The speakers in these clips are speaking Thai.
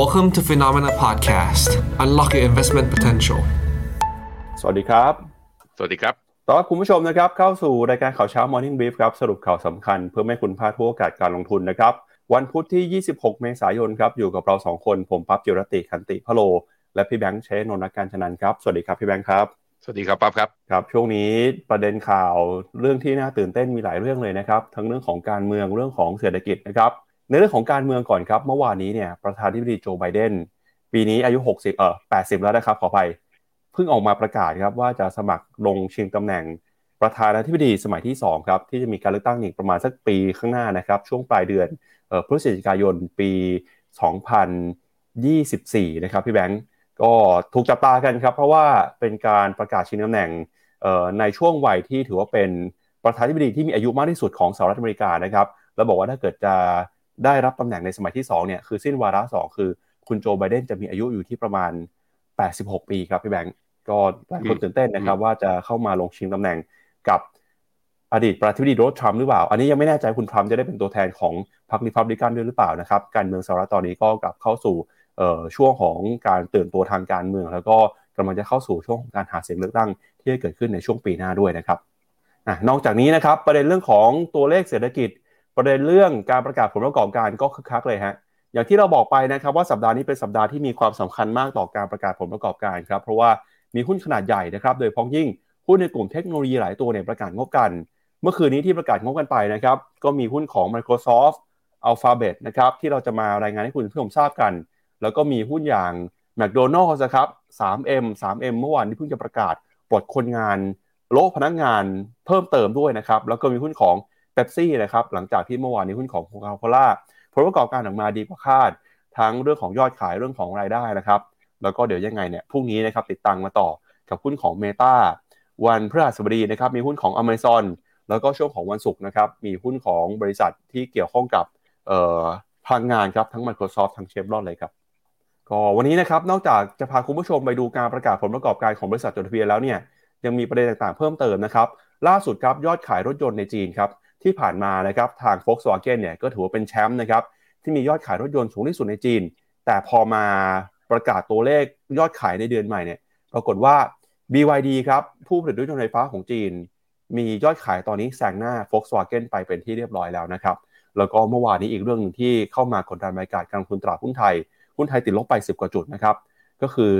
Welcome to Phenomena Podcast. Unlock your investment potential. สวัสดีครับต้อนรับคุณผู้ชมนะครับเข้าสู่รายการข่าวเช้า Morning Brief ครับสรุปข่าวสำคัญเพื่อไม่คุณพลาดทุกโอกาสการลงทุนนะครับวันพุธที่26เมษายนครับอยู่กับเรา2คนผมปั๊บจิรติขันติพโลและพี่แบงค์เชนนท์การชนันท์ครับสวัสดีครับพี่แบงค์ครับสวัสดีครับปั๊บครับครับช่วงนี้ประเด็นข่าวเรื่องที่น่าตื่นเต้นมีหลายเรื่องเลยนะครับทั้งเรื่องของการเมืองเรื่องของเศรษฐกิจนะครับในเรื่องของการเมืองก่อนครับเมื่อวานนี้เนี่ยประธานาธิบดีโจไบเดนปีนี้อายุ80แล้วนะครับขออภัยเพิ่งออกมาประกาศครับว่าจะสมัครลงชิงตำแหน่งประธานาธิบดีสมัยที่2ครับที่จะมีการเลือกตั้งอีกประมาณสักปีข้างหน้านะครับช่วงปลายเดือนพฤศจิกายนปี2024นะครับพี่แบงค์ก็ถูกจับตากันครับเพราะว่าเป็นการประกาศชิงตำแหน่งในช่วงวัยที่ถือว่าเป็นประธานาธิบดีที่มีอายุมากที่สุดของสหรัฐอเมริกานะครับแล้วบอกว่าถ้าเกิดจะได้รับตำแหน่งในสมัยที่2เนี่ยคือสิ้นวาระ2คือคุณโจไบเดนจะมีอายุอยู่ที่ประมาณ86ปีครับพี่แบงค์ก็หลายคนตื่นเต้นนะครับว่าจะเข้ามาลงชิงตำแหน่งกับอดีตประธานาธิบดีโดนัลด์ทรัมป์หรือเปล่าอันนี้ยังไม่แน่ใจคุณทรัมป์จะได้เป็นตัวแทนของพรรครีพับลิกันด้วยหรือเปล่านะครับการเมืองสหรัฐตอนนี้ก็กลับเข้าสู่ช่วงของการตื่นตัวทางการเมืองแล้วก็กำลังจะเข้าสู่ช่วงของการหาเสียงเลือกตั้งที่จะเกิดขึ้นในช่วงปีหน้าด้วยนะครับนอกจากนี้นะครับประเด็นเรื่องของตัวเลขเศรษฐกิจประเด็นเรื่องการประกาศผลประกอบการก็คึกคักเลยฮะอย่างที่เราบอกไปนะครับว่าสัปดาห์นี้เป็นสัปดาห์ที่มีความสำคัญมากต่อการประกาศผลประกอบการครับเพราะว่ามีหุ้นขนาดใหญ่นะครับโดยพ้องยิ่งหุ้นในกลุ่มเทคโนโลยีหลายตัวเนี่ยประกาศงบกันเมื่อคืนนี้ที่ประกาศงบกันไปนะครับก็มีหุ้นของ Microsoft Alphabet นะครับที่เราจะมารายงานให้คุณผู้ชมทราบกันแล้วก็มีหุ้นอย่าง McDonald's ครับ 3M เมื่อวานนี้เพิ่งจะประกาศปลดคนงานโล่พนักงานเพิ่มเติมด้วยนะครับแล้วก็มีหุ้นของPepsi นะครับหลังจากที่เมื่อวานนี้หุ้นของ Coca-Cola ผลประกอบการออกมาดีกว่าคาดทั้งเรื่องของยอดขายเรื่องของรายได้นะครับแล้วก็เดี๋ยวยังไงเนี่ยพรุ่งนี้นะครับติดตามมาต่อกับหุ้นของ Meta วันพฤหัสบดีนะครับมีหุ้นของ Amazon แล้วก็ช่วงของวันศุกร์นะครับมีหุ้นของบริษัทที่เกี่ยวข้องกับพลังงานครับทั้ง Microsoft ทั้ง Chevron เลยครับก็วันนี้นะครับนอกจากจะพาคุณผู้ชมไปดูการประกาศผลประกอบการของบริษัทจดทะเบียนแล้วเนี่ยยังมีประเด็นต่างๆเพิ่มเติมนะครับล่าสุดครับยอดขายรถยนต์ในจีนครับที่ผ่านมานะครับทาง Volkswagen เนี่ยก็ถือว่าเป็นแชมป์นะครับที่มียอดขายรถยนต์สูงที่สุดในจีนแต่พอมาประกาศตัวเลขยอดขายในเดือนใหม่เนี่ยปรากฏว่า BYD ครับผู้ผลิตรถยนต์ไฟฟ้าของจีนมียอดขายตอนนี้แซงหน้า Volkswagen ไปเป็นที่เรียบร้อยแล้วนะครับแล้วก็เมื่อวานนี้อีกเรื่องนึงที่เข้ามากดดันบรรยากาศการลงทุนตลาดหุ้นไทยติดลบไป10กว่าจุดนะครับก็คือ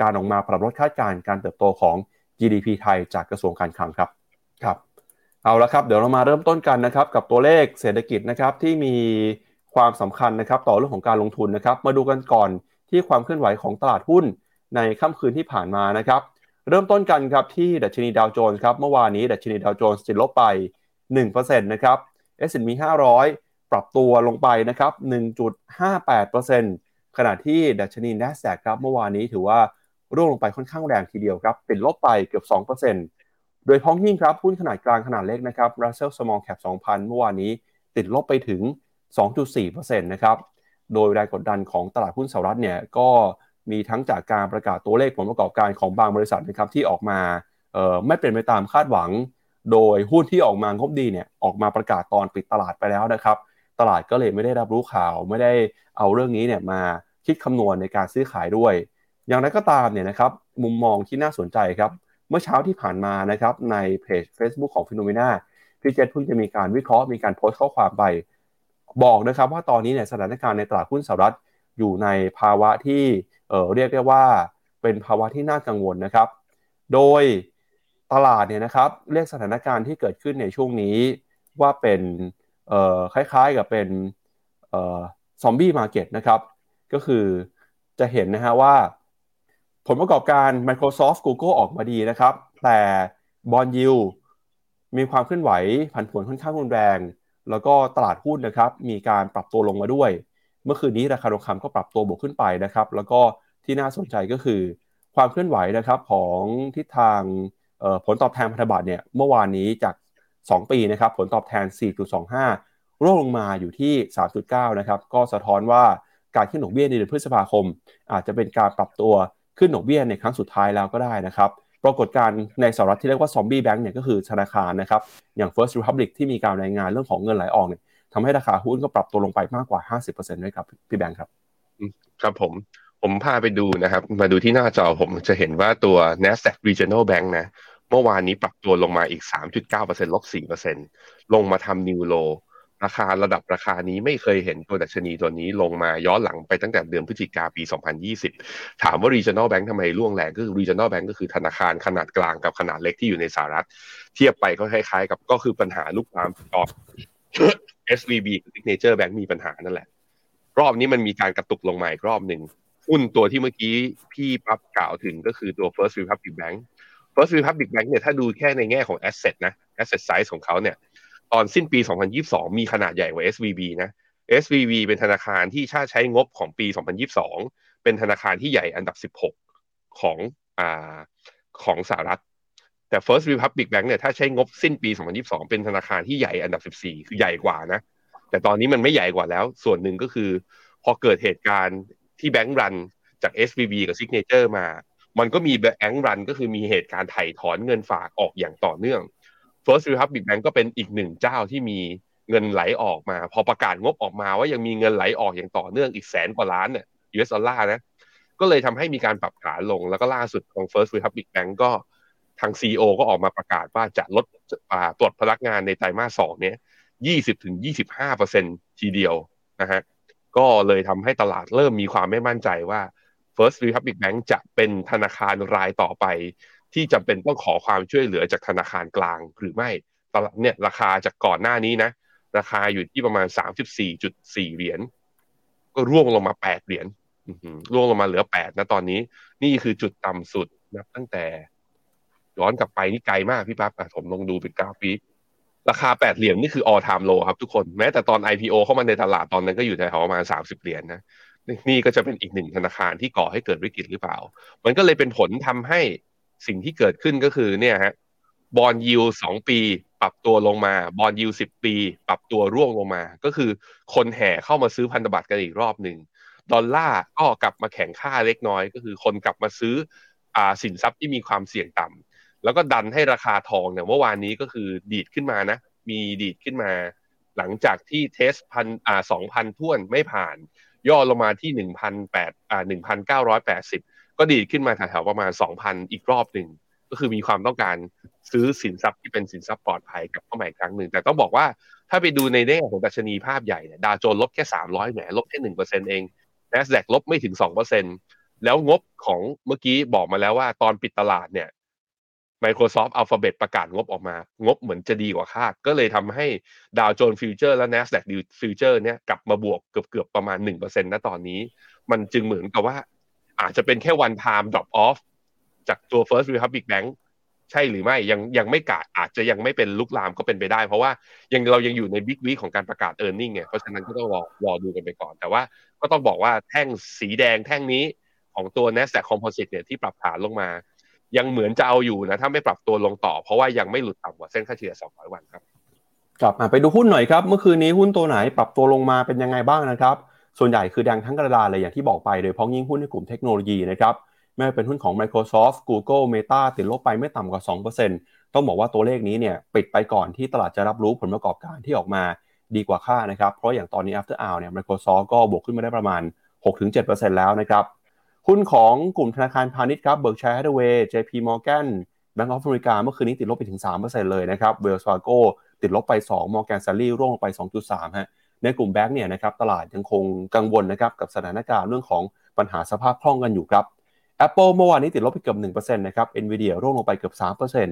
การออกมาปรับลดคาดการณ์การเติบโตของ GDP ไทยจากกระทรวงการคลังครับเอาละครับเดี๋ยวเรามาเริ่มต้นกันนะครับกับตัวเลขเศรษฐกิจนะครับที่มีความสำคัญนะครับต่อเรื่องของการลงทุนนะครับมาดูกันก่อนที่ความเคลื่อนไหวของตลาดหุ้นในค่ำคืนที่ผ่านมานะครับเริ่มต้นกันครับที่ดัชนีดาวโจนส์ครับเมื่อวานนี้ดัชนีดาวโจนส์ติดลบไป 1% นะครับ S&P 500 ปรับตัวลงไปนะครับ 1.58% ขณะที่ดัชนี Nasdaq ครับเมื่อวานนี้ถือว่าร่วงลงไปค่อนข้างแรงทีเดียวครับติดลบไปเกือบ 2%โดยพ้องยิ่งครับหุ้นขนาดกลางขนาดเล็กนะครับ Russell Small Cap 2000 เมื่อวานนี้ติดลบไปถึง 2.4% นะครับโดยแรงกดดันของตลาดหุ้นสหรัฐเนี่ยก็มีทั้งจากการประกาศตัวเลขผลประกอบการของบางบริษัทนะครับที่ออกมาไม่เป็นไปตามคาดหวังโดยหุ้นที่ออกมางบดีเนี่ยออกมาประกาศตอนปิดตลาดไปแล้วนะครับตลาดก็เลยไม่ได้รับรู้ข่าวไม่ได้เอาเรื่องนี้เนี่ยมาคิดคำนวณในการซื้อขายด้วยอย่างไรก็ตามเนี่ยนะครับมุมมองที่น่าสนใจครับเมื่อเช้าที่ผ่านมานะครับในเพจ Facebook ของ Phenomena พี่เจษเพิ่งจะมีการวิเคราะห์มีการโพสต์ข้อความไปบอกนะครับว่าตอนนี้เนี่ยสถานการณ์ในตลาดหุ้นสหรัฐอยู่ในภาวะที่เรียกได้ว่าเป็นภาวะที่น่ากังวลนะครับโดยตลาดเนี่ยนะครับเรียกสถานการณ์ที่เกิดขึ้นในช่วงนี้ว่าเป็นคล้ายๆกับเป็นซอมบี้มาร์เก็ตนะครับก็คือจะเห็นนะฮะว่าผลประกอบการ Microsoft Google ออกมาดีนะครับแต่บอนด์ยิลด์มีความเคลื่อนไหวผันผวนค่อนข้างรุนแรงแล้วก็ตลาดหุ้นนะครับมีการปรับตัวลงมาด้วยเมื่อคืนนี้ราคาทองคำก็ปรับตัวบวกขึ้นไปนะครับแล้วก็ที่น่าสนใจก็คือความเคลื่อนไหวนะครับของทิศทางผลตอบแทนพันธบัตรเนี่ยเมื่อวานนี้จาก2ปีนะครับผลตอบแทน 4.25 ร่วงลงมาอยู่ที่ 3.9 นะครับก็สะท้อนว่าการขึ้นดอกเบี้ยในเดือนพฤษภาคมอาจจะเป็นการปรับตัวขึ้นดอกเบี้ยในครั้งสุดท้ายแล้วก็ได้นะครับปรากฏการณ์ในสหรัฐที่เรียกว่าซอมบี้แบงค์เนี่ยก็คือธนาคารนะครับอย่าง First Republic ที่มีการรายงานเรื่องของเงินไหลออกเนี่ยทำให้ราคาหุ้นก็ปรับตัวลงไปมากกว่า 50% ด้วยครับพี่แบงค์ครับ ครับผมพาไปดูนะครับมาดูที่หน้าจอผมจะเห็นว่าตัว Nasdaq Regional Bank นะเมื่อวานนี้ปรับตัวลงมาอีก 3.9% ลบ 4% ลงมาทำนิวโลราคาระดับราคานี้ไม่เคยเห็นตัวดัชนีตัวนี้ลงมาย้อนหลังไปตั้งแต่เดือนพฤศจิกายนปี 2020 ถามว่า Regional Bank ทำไมร่วงแรงก็คือ Regional Bank ก็คือธนาคารขนาดกลางกับขนาดเล็กที่อยู่ในสหรัฐเทียบไปก็คล้ายๆกับก็คือปัญหาลูกความประกอบ SVB Signature Bank มีปัญหานั่นแหละรอบนี้มันมีการกระตุกลงมาอีกรอบนึงหุ้นตัวที่เมื่อกี้พี่ปั๊บกล่าวถึงก็คือตัว First Republic Bank First Republic Bank เนี่ยถ้าดูแค่ในแง่ของ asset นะ asset size ของเขาเนี่ยตอนสิ้นปี2022มีขนาดใหญ่กว่า SVB นะ SVB เป็นธนาคารที่ใช้งบของปี2022เป็นธนาคารที่ใหญ่อันดับ16ของสหรัฐแต่ First Republic Bank เนี่ยถ้าใช้งบสิ้นปี2022เป็นธนาคารที่ใหญ่อันดับ14คือใหญ่กว่านะแต่ตอนนี้มันไม่ใหญ่กว่าแล้วส่วนหนึ่งก็คือพอเกิดเหตุการณ์ที่แบงก์รันจาก SVB กับ Signature มามันก็มีแบงก์รันก็คือมีเหตุการณ์ไถ่ถอนเงินฝากออกอย่างต่อเนื่อง First Republic Bank ก็เป็นอีกหนึ่งเจ้าที่มีเงินไหลออกมาพอประกาศงบออกมาว่ายังมีเงินไหลออกอย่างต่อเนื่องอีกแสนกว่าล้านเนี่ย US ดอลลาร์นะก็เลยทำให้มีการปรับฐานลงแล้วก็ล่าสุดของ First Republic Bank ก็ทาง CEO ก็ออกมาประกาศว่าจะลดปลดพนักงานในไตรมาส2เนี่ย 20-25% ทีเดียวนะฮะก็เลยทำให้ตลาดเริ่มมีความไม่มั่นใจว่า First Republic Bank จะเป็นธนาคารรายต่อไปที่จำเป็นต้องขอความช่วยเหลือจากธนาคารกลางหรือไม่ตลาดเนี่ยราคาจากก่อนหน้านี้นะราคาอยู่ที่ประมาณ 34.4 เหรียญก็ร่วงลงมา8เหรียญร่วงลงมาเหลือ8นะตอนนี้นี่คือจุดต่ำสุดนับตั้งแต่ย้อนกลับไปนี่ไกลมากพี่ปั๊บผมลงดูเป็น9ปีราคา8เหรียญนี่คือ all time low ครับทุกคนแม้แต่ตอน IPO เข้ามาในตลาดตอนนั้นก็อยู่แถวประมาณ30เหรียญนะนี่ก็จะเป็นอีกหนึ่งธนาคารที่ก่อให้เกิดวิกฤตหรือเปล่ามันก็เลยเป็นผลทำให้สิ่งที่เกิดขึ้นก็คือเนี่ยฮะบอนด์ยิลด์2ปีปรับตัวลงมาบอนด์ยิลด์10ปีปรับตัวร่วงลงมาก็คือคนแห่เข้ามาซื้อพันธบัตรกันอีกรอบนึงดอลลาร์ก็กลับมาแข็งค่าเล็กน้อยก็คือคนกลับมาซื้อสินทรัพย์ที่มีความเสี่ยงต่ำแล้วก็ดันให้ราคาทองเนี่ยเมื่อวานนี้ก็คือดีดขึ้นมานะมีดีดขึ้นมาหลังจากที่เทส 2,000 ถ้วนไม่ผ่านย่อลงมาที่ 1,980 ก็ดีดขึ้นมาแถวๆประมาณ 2,000 อีกรอบหนึ่งก็คือมีความต้องการซื้อสินทรัพย์ที่เป็นสินทรัพย์ปลอดภัยกลับเข้ามาอีกครั้งหนึ่งแต่ต้องบอกว่าถ้าไปดูในแง่ของดัชนีภาพใหญ่เนี่ยดาวโจนส์ลบแค่300แหมลบแค่ 1% เอง Nasdaq ลบไม่ถึง 2% แล้วงบของเมื่อกี้บอกมาแล้วว่าตอนปิดตลาดเนี่ยMicrosoft Alphabet ประกาศงบออกมางบเหมือนจะดีกว่าคาดก็เลยทำให้ดาวโจนส์ฟิวเจอร์และ Nasdaq ฟิวเจอร์เนี่ยกลับมาบวกเกือบประมาณ 1% ณตอนนี้มันจึงเหมือนกับว่าอาจจะเป็นแค่ one time drop off จากตัว First Republic Bank ใช่หรือไม่ยังไม่กาดอาจจะยังไม่เป็นลุกลามก็เป็นไปได้เพราะว่าเรายังอยู่ใน Big Week ของการประกาศ Earning ไงเพราะฉะนั้นก็ต้องรอดูกันไปก่อนแต่ว่าก็ต้องบอกว่าแท่งสีแดงแท่งนี้ของตัว Nasdaq Composite เนี่ยที่ปรับฐานลงมายังเหมือนจะเอาอยู่นะถ้าไม่ปรับตัวลงต่อเพราะว่ายังไม่หลุดต่ำกว่าเส้นค่าเฉลี่ย200วันครับกลับไปดูหุ้นหน่อยครับเมื่อคืนนี้หุ้นตัวไหนปรับตัวลงมาเป็นยังไงบ้างนะครับส่วนใหญ่คือแดงทั้งกระดานเลยอย่างที่บอกไปโดยเฉพาะยิ่งหุ้นในกลุ่มเทคโนโลยีนะครับไม่ว่าเป็นหุ้นของ Microsoft Google Meta ติดลบไปไม่ต่ำกว่า 2% ต้องบอกว่าตัวเลขนี้เนี่ยปิดไปก่อนที่ตลาดจะรับรู้ผลประกอบการที่ออกมาดีกว่าคาดนะครับเพราะอย่างตอนนี้ After Hour เนี่ย Microsoft ก็บวกขึ้นมาได้ประมาณ 6-7% แล้วนะครับหุ้นของกลุ่มธนาคารพาณิชย์ครับ Berkshire Hathaway JP Morgan Bank of America เมื่อคืนนี้ติดลบไปถึง 3% เลยนะครับ Wells Fargo ติดลบไป 2% Morgan Stanley ร่วงลงไป 2.3 ฮะในกลุ่มแบงค์เนี่ยนะครับตลาดยังคงกังวลนะครับกับสถานการณ์เรื่องของปัญหาสภาพคล่องกันอยู่ครับ Apple เมื่อวานนี้ติดลบไปเกือบ 1% นะครับ Nvidia ร่วงลงไปเกือบ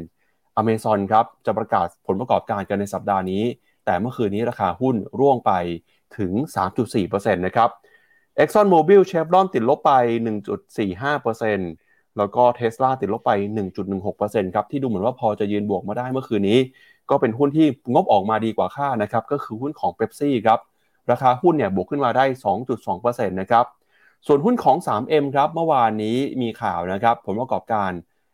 3% Amazon ครับจะประกาศผลประกอบการกันในสัปดาห์นี้แต่เมื่อคืนนี้ราคาหุ้นร่วงไปถึง 3.4% นะครับExxon Mobil Chevron ติดลบไป 1.45% แล้วก็ Tesla ติดลบไป 1.16% ครับที่ดูเหมือนว่าพอจะยืนบวกมาได้เมื่อคืนนี้ก็เป็นหุ้นที่งบออกมาดีกว่าคาดนะครับก็คือหุ้นของ Pepsi ครับราคาหุ้นเนี่ยบวกขึ้นมาได้ 2.2% นะครับส่วนหุ้นของ 3M ครับเมื่อวานนี้มีข่าวนะครับผลประกอบการ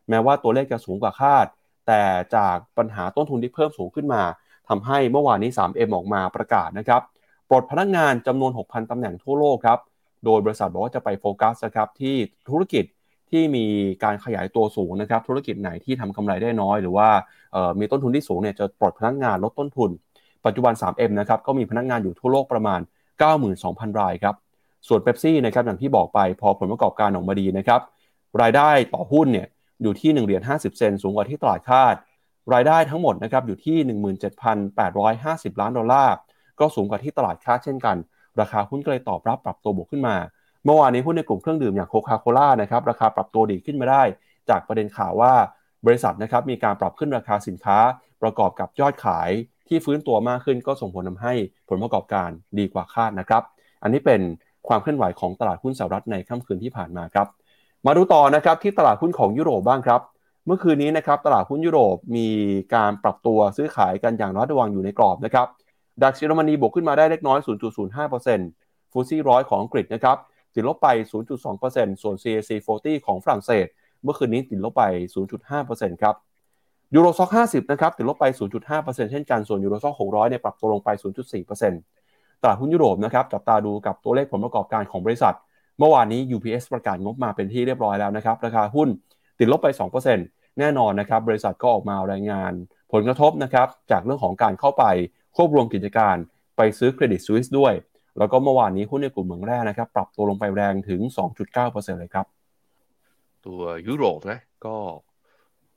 แม้ว่าตัวเลขจะสูงกว่าคาดแต่จากปัญหาต้นทุนที่เพิ่มสูงขึ้นมาทำให้เมื่อวานนี้ 3M ออกมาประกาศนะครับปลดพนักงานจำนวน 6,000 ตำแหน่งทั่วโลกครับโดยบริษัทบอกว่าจะไปโฟกัสนะครับที่ธุรกิจที่มีการขยายตัวสูงนะครับธุรกิจไหนที่ทำกำไรได้น้อยหรือว่ามีต้นทุนที่สูงเนี่ยจะปลดพนักงานลดต้นทุนปัจจุบัน 3M นะครับก็มีพนักงานอยู่ทั่วโลกประมาณ 92,000 รายครับ ส่วนเป๊ปซี่นะครับอย่างที่บอกไปพอผลประกอบการออกมาดีนะครับรายได้ต่อหุ้นเนี่ยอยู่ที่$1.50สูงกว่าที่ตลาดคาดรายได้ทั้งหมดนะครับอยู่ที่ $17,850 ล้านดอลลาร์ก็สูงกว่าที่ตลาดคาดเช่นกันราคาหุ้นก็เลยตอบรับปรับตัวบวกขึ้นมาเมื่อวานนี้หุ้นในกลุ่มเครื่องดื่มอย่าง Coca-Cola นะครับราคาปรับตัวดีขึ้นมาได้จากประเด็นข่าวว่าบริษัทนะครับมีการปรับขึ้นราคาสินค้าประกอบกับยอดขายที่ฟื้นตัวมากขึ้นก็ส่งผลทำให้ผลประกอบการดีกว่าคาดนะครับอันนี้เป็นความเคลื่อนไหวของตลาดหุ้นสหรัฐในค่ำคืนที่ผ่านมาครับมาดูต่อนะครับที่ตลาดหุ้นของยุโรปบ้างครับเมื่อคืนนี้นะครับตลาดหุ้นยุโรปมีการปรับตัวซื้อขายกันอย่างระมัดระวังอยู่ในกรอบนะครับดัชเยอรมนีบวกขึ้นมาได้เล็กน้อย 0.05% ฟูซี่ร้อยของอังกฤษนะครับติดลบไป 0.2% ส่วน CSI 300 ของฝรั่งเศสเมื่อคืนนี้ติดลบไป 0.5% ครับยูโรซ็อก50นะครับติดลบไป 0.5% เช่นกันส่วนยูโรซ็อก600เนี่ยปรับตัวลงไป 0.4% ตลาดหุ้นยุโรปนะครับจับตาดูกับตัวเลขผลประกอบการของบริษัทเมื่อวานนี้ UBS ประกาศงบมาเป็นที่เรียบร้อยแล้วนะครับราคาหุ้นติดลบไป 2% แน่นอนนะครับบริษัทก็ออกมารายงานผลกระทบนะครับจากเรื่องของการเข้าไปควบรวมกิจการไปซื้อ Credit Suisse ด้วยแล้วก็เมื่อวานนี้หุ้นในกลุ่มเมืองแร่นะครับปรับตัวลงไปแรงถึง 2.9% เลยครับตัวยุโรปนะก็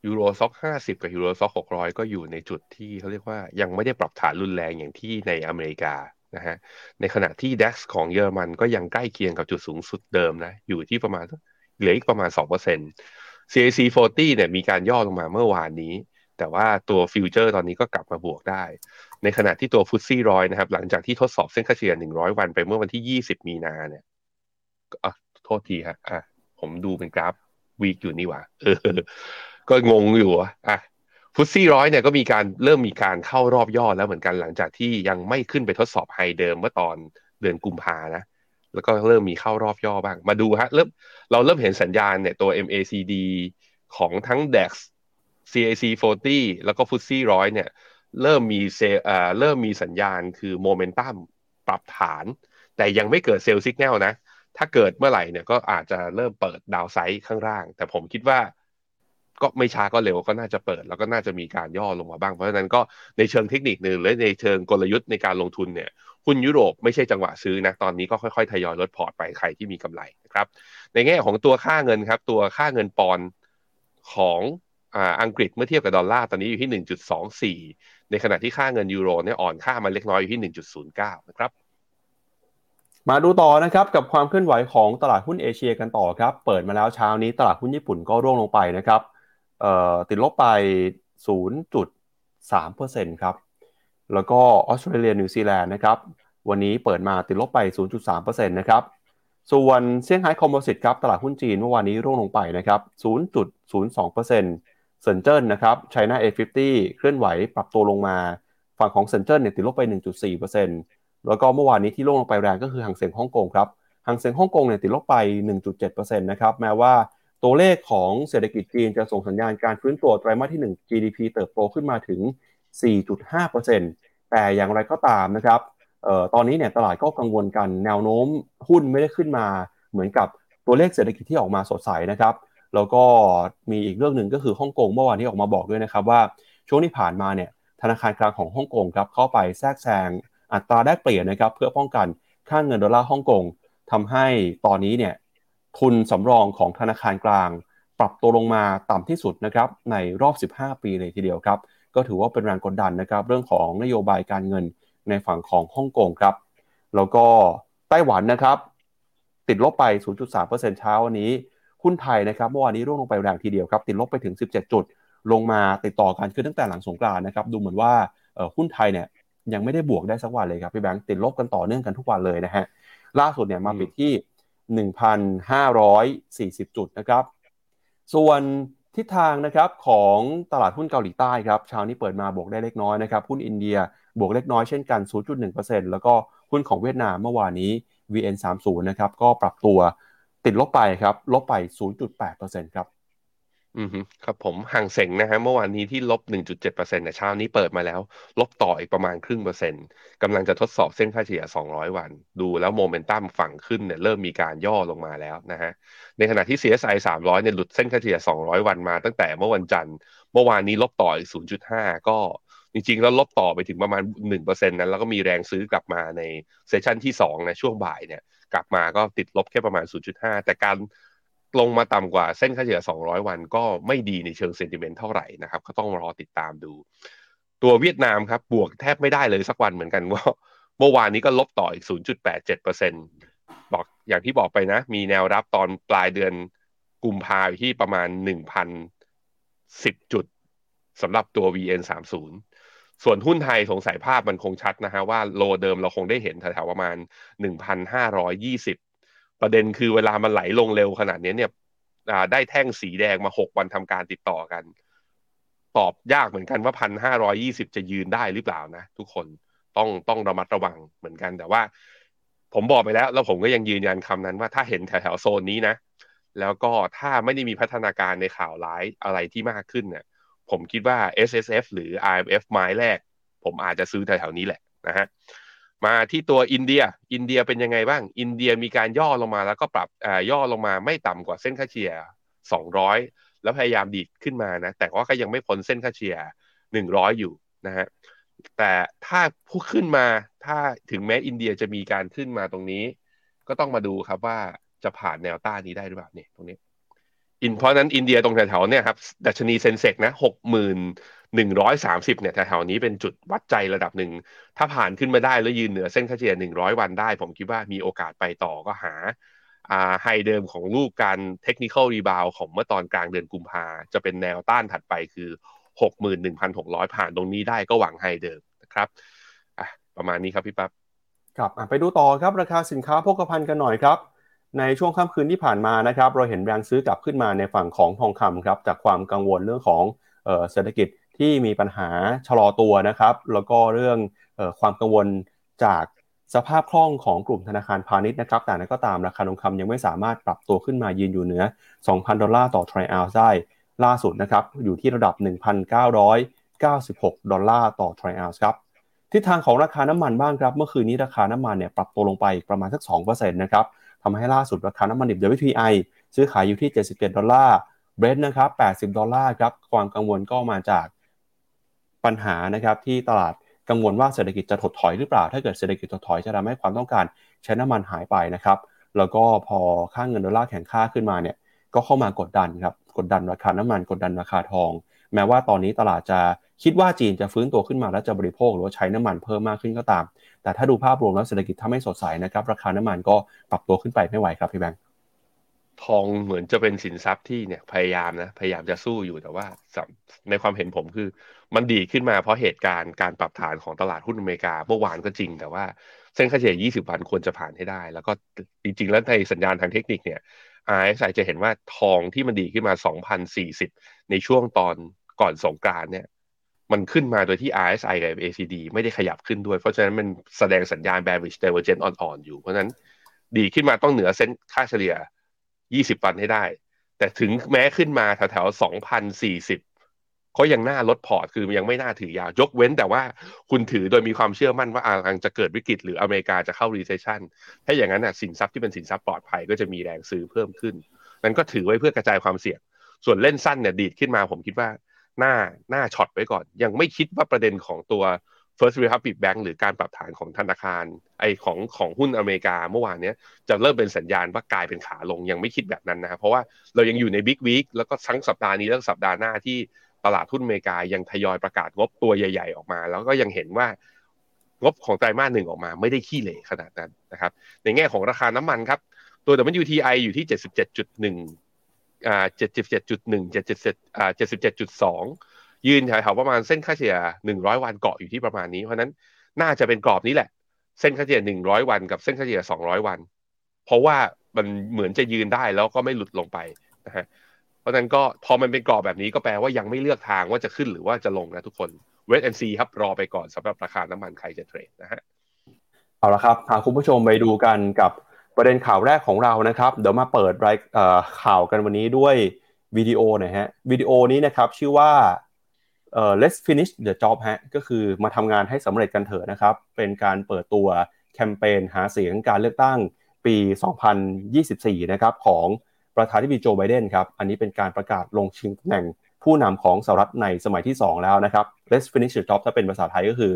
ยูโรซ็อก50กับยูโรซ็อก600ก็อยู่ในจุดที่เขาเรียกว่ายังไม่ได้ปรับฐานรุนแรงอย่างที่ในอเมริกานะฮะในขณะที่ DAX ของเยอรมันก็ยังใกล้เคียงกับจุดสูงสุดเดิมนะอยู่ที่ประมาณเหลืออีกประมาณ 2% CAC 40เนี่ยมีการย่อลงมาเมื่อวานนี้แต่ว่าตัวฟิวเจอร์ตอนนี้ก็กลับมาบวกได้ในขณะที่ตัวฟุตซี่100นะครับหลังจากที่ทดสอบเส้นค่าเฉลี่ย100วันไปเมื่อวันที่20มีนาเนี่ยโทษทีฮะผมดูเป็นกราฟวีคอยู่นี่หว่าก็งงอยู่อ่ะฟุตซี่100เนี่ยก็มีการเริ่มมีการเข้ารอบย่อแล้วเหมือนกันหลังจากที่ยังไม่ขึ้นไปทดสอบไฮเดิมเมื่อตอนเดือนกุมภานะแล้วก็เริ่มมีเข้ารอบย่อบ้างมาดูฮะเราเริ่มเห็นสัญญาณเนี่ยตัว MACD ของทั้ง DAX CAC 40แล้วก็ฟุตซี่100เนี่ยเริ่มมีสัญญาณคือโมเมนตัมปรับฐานแต่ยังไม่เกิดเซลล์ซิกแนลนะถ้าเกิดเมื่อไหร่เนี่ยก็อาจจะเริ่มเปิดดาวไซด์ข้างล่างแต่ผมคิดว่าก็ไม่ช้าก็เร็วก็น่าจะเปิดแล้วก็น่าจะมีการย่อลงมาบ้างเพราะฉะนั้นก็ในเชิงเทคนิคนึงและในเชิงกลยุทธ์ในการลงทุนเนี่ยหุ้นยุโรปไม่ใช่จังหวะซื้อนะตอนนี้ก็ค่อยๆทยอยลดพอร์ตไปใครที่มีกำไรนะครับในแง่ของตัวค่าเงินครับตัวค่าเงินปอนด์ของอังกฤษเมื่อเทียบกับดอลลาร์ตอนนี้อยู่ที่ 1.24 ในขณะที่ค่าเงินยูโรเนี่ยอ่อนค่ามาเล็กน้อยอยู่ที่ 1.09 นะครับมาดูต่อนะครับกับความเคลื่อนไหวของตลาดหุ้นเอเชียกันต่อครับเปิดมาแล้วเช้านี้ตลาดหุ้นญี่ปุ่นก็ร่วงลงไปนะครับติดลบไป 0.3% ครับแล้วก็ออสเตรเลียนิวซีแลนด์นะครับวันนี้เปิดมาติดลบไป 0.3% นะครับส่วนเซี่ยงไฮ้คอมโพสิตครับตลาดหุ้นจีนเมื่อวานนี้ร่วงลงไปนะครับ 0.02% เซินเจิ้นนะครับ China A50 เคลื่อนไหวปรับตัวลงมาฝั่งของเซินเจิ้นเนี่ยติดลบไป 1.4% แล้วก็เมื่อวานนี้ที่ร่วงลงไปแรงก็คือหังเส็งฮ่องกงครับหังเส็งฮ่องกงเนี่ยติดลบไป 1.7% นะครับแม้ว่าตัวเลขของเศรษฐกิจจีนจะส่งสัญญาณการฟื้นตัวไตรมาสที่ 1 GDP เติบโตขึ้นมาถึง 4.5% แต่อย่างไรก็ตามนะครับตอนนี้เนี่ยตลาดก็กังวลกันแนวโน้มหุ้นไม่ได้ขึ้นมาเหมือนกับตัวเลขเศรษฐกิจที่ออกมาสดใสนะครับแล้วก็มีอีกเรื่องหนึ่งก็คือฮ่องกงเมื่อวานที่ออกมาบอกด้วยนะครับว่าช่วงที่ผ่านมาเนี่ยธนาคารกลางของฮ่องกงครับเข้าไปแทรกแซงอัตราแลกเปลี่ยนนะครับเพื่อป้องกันค่าเงินดอลลาร์ฮ่องกงทำให้ตอนนี้เนี่ยทุนสำรองของธนาคารกลางปรับตัวลงมาต่ำที่สุดนะครับในรอบ15ปีเลยทีเดียวครับก็ถือว่าเป็นแรงกดดันนะครับเรื่องของนโยบายการเงินในฝั่งของฮ่องกงครับแล้วก็ไต้หวันนะครับติดลบไป 0.3% เช้าวันนี้หุ้นไทยนะครับเมื่อวานนี้ร่วงลงไปแรงทีเดียวครับติดลบไปถึง17จุดลงมาติดต่อกันคือตั้งแต่หลังสงกรานต์นะครับดูเหมือนว่าหุ้นไทยเนี่ยยังไม่ได้บวกได้สักวันเลยครับพี่แบงค์ติดลบกันต่อเนื่องกันทุกวันเลยนะฮะล่าสุดเนี่ยมาปิดที่ 1,540 จุดนะครับส่วนทิศทางนะครับของตลาดหุ้นเกาหลีใต้ครับเช้านี้เปิดมาบวกได้เล็กน้อยนะครับหุ้นอินเดียบวกเล็กน้อยเช่นกัน 0.1% แล้วก็หุ้นของเวียดนามเมื่อวานนี้ VN30 นะครับก็ปรับตัวติดลบไปครับลบไป 0.8% ครับครับผมห่างเส็งนะฮะเมื่อวานนี้ที่ลบ 1.7% นะเช้านี้เปิดมาแล้วลบต่ออีกประมาณ 0.5% กำลังจะทดสอบเส้นค่าเฉลี่ย200วันดูแล้วโมเมนตัมฝั่งขึ้นเนี่ยเริ่มมีการย่อลงมาแล้วนะฮะในขณะที่ CSI 300เนี่ยหลุดเส้นค่าเฉลี่ย200วันมาตั้งแต่เมื่อวันจันทร์เมื่อวานนี้ลบต่ออีก 0.5 ก็จริงๆแล้วลบต่อไปถึงประมาณ 1% นั้นแล้วก็มีแรงซื้อกลับมาในเซสชั่นที่2นะช่วงบ่ายเนี่ย กลับมาก็ติดลบแค่ประมาณ 0.5 แต่การลงมาต่ำกว่าเส้นค่าเฉลี่ย200วันก็ไม่ดีในเชิงเซนติเมนต์เท่าไหร่นะครับก็ต้องรอติดตามดูตัวเวียดนามครับบวกแทบไม่ได้เลยสักวันเหมือนกันว่าเมื่อวานนี้ก็ลบต่ออีก 0.87% บอกอย่างที่บอกไปนะมีแนวรับตอนปลายเดือนกุมภาพันธ์ที่ประมาณ 1,010 จุดสำหรับตัว VN30 ส่วนหุ้นไทยสงสัยภาพมันคงชัดนะฮะว่าโลเดิมเราคงได้เห็นแถวๆประมาณ 1,520 ประเด็นคือเวลามันไหลลงเร็วขนาดนี้เนี่ยได้แท่งสีแดงมา6วันทำการติดต่อกันตอบยากเหมือนกันว่า 1,520 จะยืนได้หรือเปล่านะทุกคนต้องระมัดระวังเหมือนกันแต่ว่าผมบอกไปแล้วผมก็ยังยืนยันคำนั้นว่าถ้าเห็นแถวๆโซนนี้นะแล้วก็ถ้าไม่ได้มีพัฒนาการในข่าวร้ายอะไรที่มากขึ้นเนี่ยผมคิดว่า SSF หรือ IMF ไม้แรกผมอาจจะซื้อแถวๆนี้แหละนะฮะมาที่ตัวอินเดียเป็นยังไงบ้างอินเดียมีการย่อลงมาแล้วก็ปรับย่อลงมาไม่ต่ำกว่าเส้นค่าเฉลี่ย200แล้วพยายามดีดขึ้นมานะแต่ก็ยังไม่พ้นเส้นค่าเฉลี่ย100อยู่นะฮะแต่ถ้าผู้ขึ้นมาถ้าถึงแม้อินเดียจะมีการขึ้นมาตรงนี้ก็ต้องมาดูครับว่าจะผ่านแนวต้านนี้ได้หรือเปล่าเนี่ยตรงนี้เพราะนั้นอินเดียตรงแถวๆเนี่ยครับดัชนีเซนเซกนะ 6130 เนี่ยแถวๆนี้เป็นจุดวัดใจระดับหนึ่งถ้าผ่านขึ้นมาได้แล้วยืนเหนือเส้นค่าเฉลี่ย100วันได้ผมคิดว่ามีโอกาสไปต่อก็หาไฮเดิมของรูปการเทคนิคอลรีบาวของเมื่อตอนกลางเดือนกุมภาจะเป็นแนวต้านถัดไปคือ 61,600 ผ่านตรงนี้ได้ก็หวังไฮเดิมนะครับประมาณนี้ครับพี่ปั๊บครับไปดูต่อครับราคาสินค้าโภคภัณฑ์กันหน่อยครับในช่วงค่ำคืนที่ผ่านมานะครับเราเห็นแรงซื้อกลับขึ้นมาในฝั่งของทองคำครับจากความกังวลเรื่องของเศรษฐกิจที่มีปัญหาชะลอตัวนะครับแล้วก็เรื่องความกังวลจากสภาพคล่องของกลุ่มธนาคารพาณิชย์นะครับแต่นั้นก็ตามราคาทองคำยังไม่สามารถปรับตัวขึ้นมายืนอยู่เหนือ 2,000 ดอลลาร์ต่อทรอยออนซ์ได้ล่าสุดนะครับอยู่ที่ระดับ 1,996 ดอลลาร์ต่อทรอยออนซ์ครับทิศทางของราคาน้ำมันบ้างครับเมื่อคืนนี้ราคาน้ำมันเนี่ยปรับตัวลงไปประมาณสัก 2% นะครับทำให้ล่าสุดราคาน้ำมันดิบ WTI ซื้อขายอยู่ที่77ดอลลาร์ Brent นะครับ80ดอลลาร์ครับความกังวลก็มาจากปัญหานะครับที่ตลาดกังวลว่าเศรษฐกิจจะถดถอยหรือเปล่าถ้าเกิดเศรษฐกิจถดถอยจะทำให้ความต้องการใช้น้ำมันหายไปนะครับแล้วก็พอค่าเงินดอลลาร์แข็งค่าขึ้นมาเนี่ยก็เข้ามากดดันครับกดดันราคาน้ำมันกดดันราคาทองแม้ว่าตอนนี้ตลาดจะคิดว่าจีนจะฟื้นตัวขึ้นมาและจะบริโภคหรือว่าใช้น้ำมันเพิ่มมากขึ้นก็ตามแต่ถ้าดูภาพรวมแล้วเศรษฐกิจถ้าไม่สดใสนะครับราคาน้ำมันก็ปรับตัวขึ้นไปไม่ไหวครับพี่แบงค์ทองเหมือนจะเป็นสินทรัพย์ที่เนี่ยพยายามจะสู้อยู่แต่ว่าในความเห็นผมคือมันดีขึ้นมาเพราะเหตุการณ์การปรับฐานของตลาดหุ้นอเมริกาเมื่อวานก็จริงแต่ว่าเส้นค่าเฉลี่ย20วันควรจะผ่านให้ได้แล้วก็จริงๆแล้วในสัญญาณทางเทคนิคเนี่ยRSI จะเห็นว่าทองที่มันดีขึ้นมา 2,040 ในช่วงตอนก่อนสงกรานต์เนี่ยมันขึ้นมาโดยที่ RSI กับ MACD ไม่ได้ขยับขึ้นด้วยเพราะฉะนั้นมันแสดงสัญญาณ bearish divergence อ่อนๆอยู่เพราะฉะนั้นดีขึ้นมาต้องเหนือเส้นค่าเฉลี่ย20วันให้ได้แต่ถึงแม้ขึ้นมาแถวๆ 2,040 ก็ยังน่าลดพอร์ตคือยังไม่น่าถือยาวยกเว้นแต่ว่าคุณถือโดยมีความเชื่อมั่นว่ากำลังจะเกิดวิกฤตหรืออเมริกาจะเข้า recession ถ้าอย่างนั้นน่ะสินทรัพย์ที่เป็นสินทรัพย์ปลอดภัยก็จะมีแรงซื้อเพิ่มขึ้นนั้นก็ถือไว้เพื่อกระจายความเสี่ยงส่วนเล่นสั้นเนี่ยดีดขึ้นมาผมคิดว่าหน้าช็อตไว้ก่อนยังไม่คิดว่าประเด็นของตัว First Republic Bank หรือการปรับฐานของธนาคารของหุ้นอเมริกาเมื่อวานเนี้ยจะเริ่มเป็นสัญญาณว่ากลายเป็นขาลงยังไม่คิดแบบนั้นนะครับเพราะว่าเรายังอยู่ใน Big Week แล้วก็ทั้งสัปดาห์นี้และสัปดาห์หน้าที่ตลาดหุ้นอเมริกายังทยอยประกาศงบตัวใหญ่ๆออกมาแล้วก็ยังเห็นว่างบของไตรมาส1ออกมาไม่ได้ขี้เหร่ขนาดนั้นนะครับในแง่ของราคาน้ำมันครับตัว WTI อยู่ที่ 77.177.2 ยืนแถวๆประมาณเส้นค่าเฉลี่ย100วันเกาะอยู่ที่ประมาณนี้เพราะนั้นน่าจะเป็นกรอบนี้แหละเส้นค่าเฉลี่ย100วันกับเส้นค่าเฉลี่ย200วันเพราะว่ามันเหมือนจะยืนได้แล้วก็ไม่หลุดลงไปนะฮะเพราะนั้นก็พอมันเป็นกรอบแบบนี้ก็แปลว่ายังไม่เลือกทางว่าจะขึ้นหรือว่าจะลงนะทุกคน Wait and see ครับรอไปก่อนสำหรับราคาน้ำมันใครจะเทรดนะฮะเอาละครับพาคุณผู้ชมไปดูกันกับประเด็นข่าวแรกของเรานะครับเดี๋ยวมาเปิดรายข่าวกันวันนี้ด้วยวิดีโอนะฮะวิดีโอนี้นะครับชื่อว่า let's finish the job ฮะก็คือมาทำงานให้สำเร็จกันเถอะนะครับเป็นการเปิดตัวแคมเปญหาเสียงการเลือกตั้งปี 2024 นะครับของประธานาธิบดีโจไบเดนครับอันนี้เป็นการประกาศลงชิงตำแหน่งผู้นำของสหรัฐในสมัยที่ 2 แล้วนะครับ let's finish the job ถ้าเป็นภาษาไทยก็คือ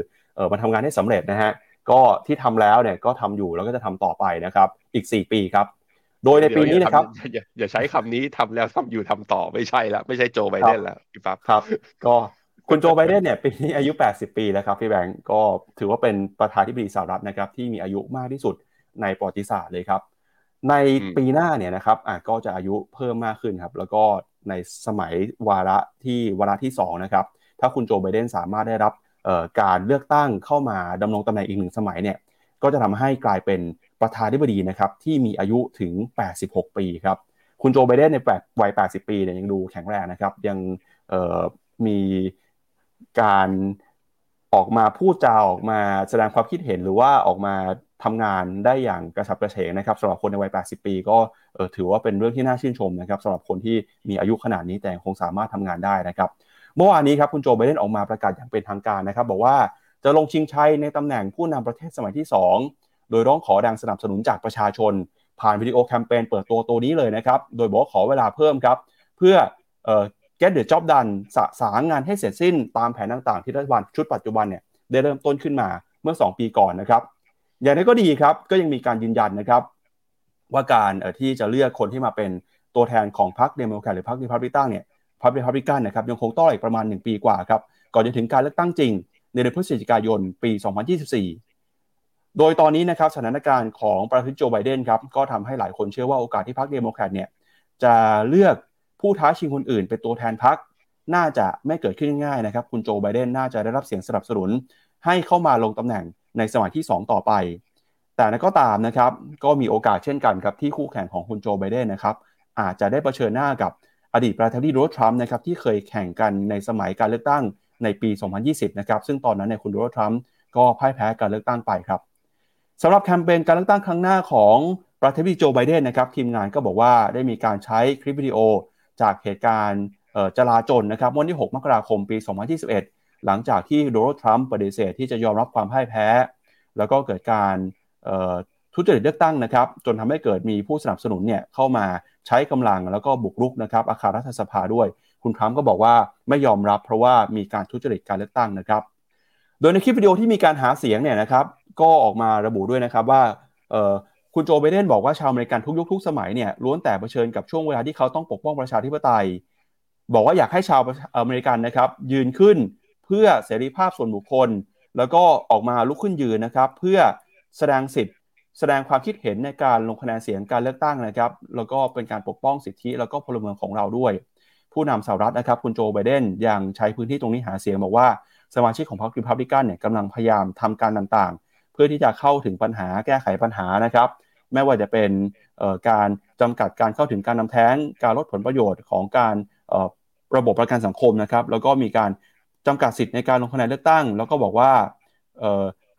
มาทำงานให้สำเร็จนะฮะ ก็ที่ทำแล้วเนี่ยก็ทำอยู่แล้วก็จะทำต่อไปนะครับอีก4ปีครับโดยในปีนี้นะครับอย่าใช้คำนี้ทำแล้วทำอยู่ทำต่อไม่ใช่ละไม่ใช่โจไบเดนละพี่ปั๊บครับก็คุณโจไบเดนเนี่ยปีนี้อายุ80ปีแล้วครับพี่แบงก์ก็ถือว่าเป็นประธานาธิบดีสหรัฐนะครับที่มีอายุมากที่สุดในประวัติศาสตร์เลยครับในปีหน้าเนี่ยนะครับก็จะอายุเพิ่มมากขึ้นครับแล้วก็ในสมัยวาระที่2นะครับถ้าคุณโจไบเดนสามารถได้รับการเลือกตั้งเข้ามาดำรงตำแหน่งอีก1สมัยเนี่ยก็จะทำให้กลายเป็นประธานาธิบดีนะครับที่มีอายุถึง86ปีครับคุณโจไบเดนในวัย80ปีเนี่ยยังดูแข็งแรงนะครับยังมีการออกมาพูดจาออกมาแสดงความคิดเห็นหรือว่าออกมาทำงานได้อย่างกระฉับกระเฉงนะครับสำหรับคนในวัย80ปีก็ถือว่าเป็นเรื่องที่น่าชื่นชมนะครับสำหรับคนที่มีอายุขนาดนี้แต่คงสามารถทำงานได้นะครับเมื่อวานนี้ครับคุณโจไบเดนออกมาประกาศอย่างเป็นทางการนะครับบอกว่าจะลงชิงชัยในตำแหน่งผู้นำประเทศสมัยที่2โดยร้องขอแรงสนับสนุนจากประชาชนผ่านวิดีโอแคมเปญเปิดตัวนี้เลยนะครับโดยบอกขอเวลาเพิ่มครับเพื่อget the job done สางงานให้เสร็จสิ้นตามแผนต่างๆที่รัฐบาลชุดปัจจุบันเนี่ยได้เริ่มต้นขึ้นมาเมื่อ2ปีก่อนนะครับอย่างนั้นก็ดีครับก็ยังมีการยืนยันนะครับว่าการที่จะเลือกคนที่มาเป็นตัวแทนของพรรคเดโมแครตหรือพรรครีพับลิกันเนี่ยพรรครีพับลิกันนะครับยังคงต้องอีกประมาณ1ปีกว่าครับก่อนจะถึงการเลือกตั้งจริงในเดือนพฤศจิกายนปี2024โดยตอนนี้นะครับสถานการณ์ของประธานาธิบดีโจไบเดนครับก็ทำให้หลายคนเชื่อว่าโอกาสที่พรรคเดโมแครตเนี่ยจะเลือกผู้ท้าชิงคนอื่นเป็นตัวแทนพรรคน่าจะไม่เกิดขึ้นง่ายนะครับคุณโจไบเดนน่าจะได้รับเสียงสนับสนุนให้เข้ามาลงตำแหน่งในสมัยที่2ต่อไปแต่นั้นก็ตามนะครับก็มีโอกาสเช่นกันครับที่คู่แข่งของคุณโจไบเดนนะครับอาจจะได้เผชิญหน้ากับอดีตประธานาธิบดีโดนัลด์ทรัมป์นะครับที่เคยแข่งกันในสมัยการเลือกตั้งในปี2020นะครับซึ่งตอนนั้นเนี่ยคุณโดนัลด์ทรัมป์ก็พ่ายแพ้การเลือกตั้งไปครับสำหรับแคมเปญการเลือกตั้งครั้งหน้าของประธานาธิบดีโจไบเดนนะครับทีมงานก็บอกว่าได้มีการใช้คลิปวิดีโอจากเหตุการณ์จลาจลนะครับวันที่6มกราคมปี2021หลังจากที่โดนัลด์ทรัมป์ปฏิเสธที่จะยอมรับความพ่ายแพ้แล้วก็เกิดการทุจริตเลือกตั้งนะครับจนทำให้เกิดมีผู้สนับสนุนเนี่ยเข้ามาใช้กำลังแล้วก็บุกรุกนะครับอาคารรัฐสภาด้วยคุณทรัมป์ก็บอกว่าไม่ยอมรับเพราะว่ามีการทุจริตการเลือกตั้งนะครับโดยในคลิปวิดีโอที่มีการหาเสียงเนี่ยนะครับก็ออกมาระบุด้วยนะครับว่าคุณโจไบเดนบอกว่าชาวอเมริกันทุกยุคทุกสมัยเนี่ยล้วนแต่เผชิญกับช่วงเวลาที่เขาต้องปกป้องประชาธิปไตยบอกว่าอยากให้ชาวอเมริกันนะครับยืนขึ้นเพื่อเสรีภาพส่วนบุคคลแล้วก็ออกมาลุกขึ้นยืนนะครับเพื่อแสดงสิทธิ์แสดงความคิดเห็นในการลงคะแนนเสียงการเลือกตั้งนะครับแล้วก็เป็นการปกป้องสิทธิแล้วก็พลเมืองของเราด้วยผู้นำสหรัฐนะครับคุณโจไบเดนยังใช้พื้นที่ตรงนี้หาเสียงบอกว่าสมาชิกของพรรครีพับลิกันเนี่ยกำลังพยายามทำการต่างๆเพื่อที่จะเข้าถึงปัญหาแก้ไขปัญหานะครับไม่ว่าจะเป็นการจำกัดการเข้าถึงการทำแท้งการลดผลประโยชน์ของการระบบประกันสังคมนะครับแล้วก็มีการจำกัดสิทธิในการลงคะแนนเลือกตั้งแล้วก็บอกว่า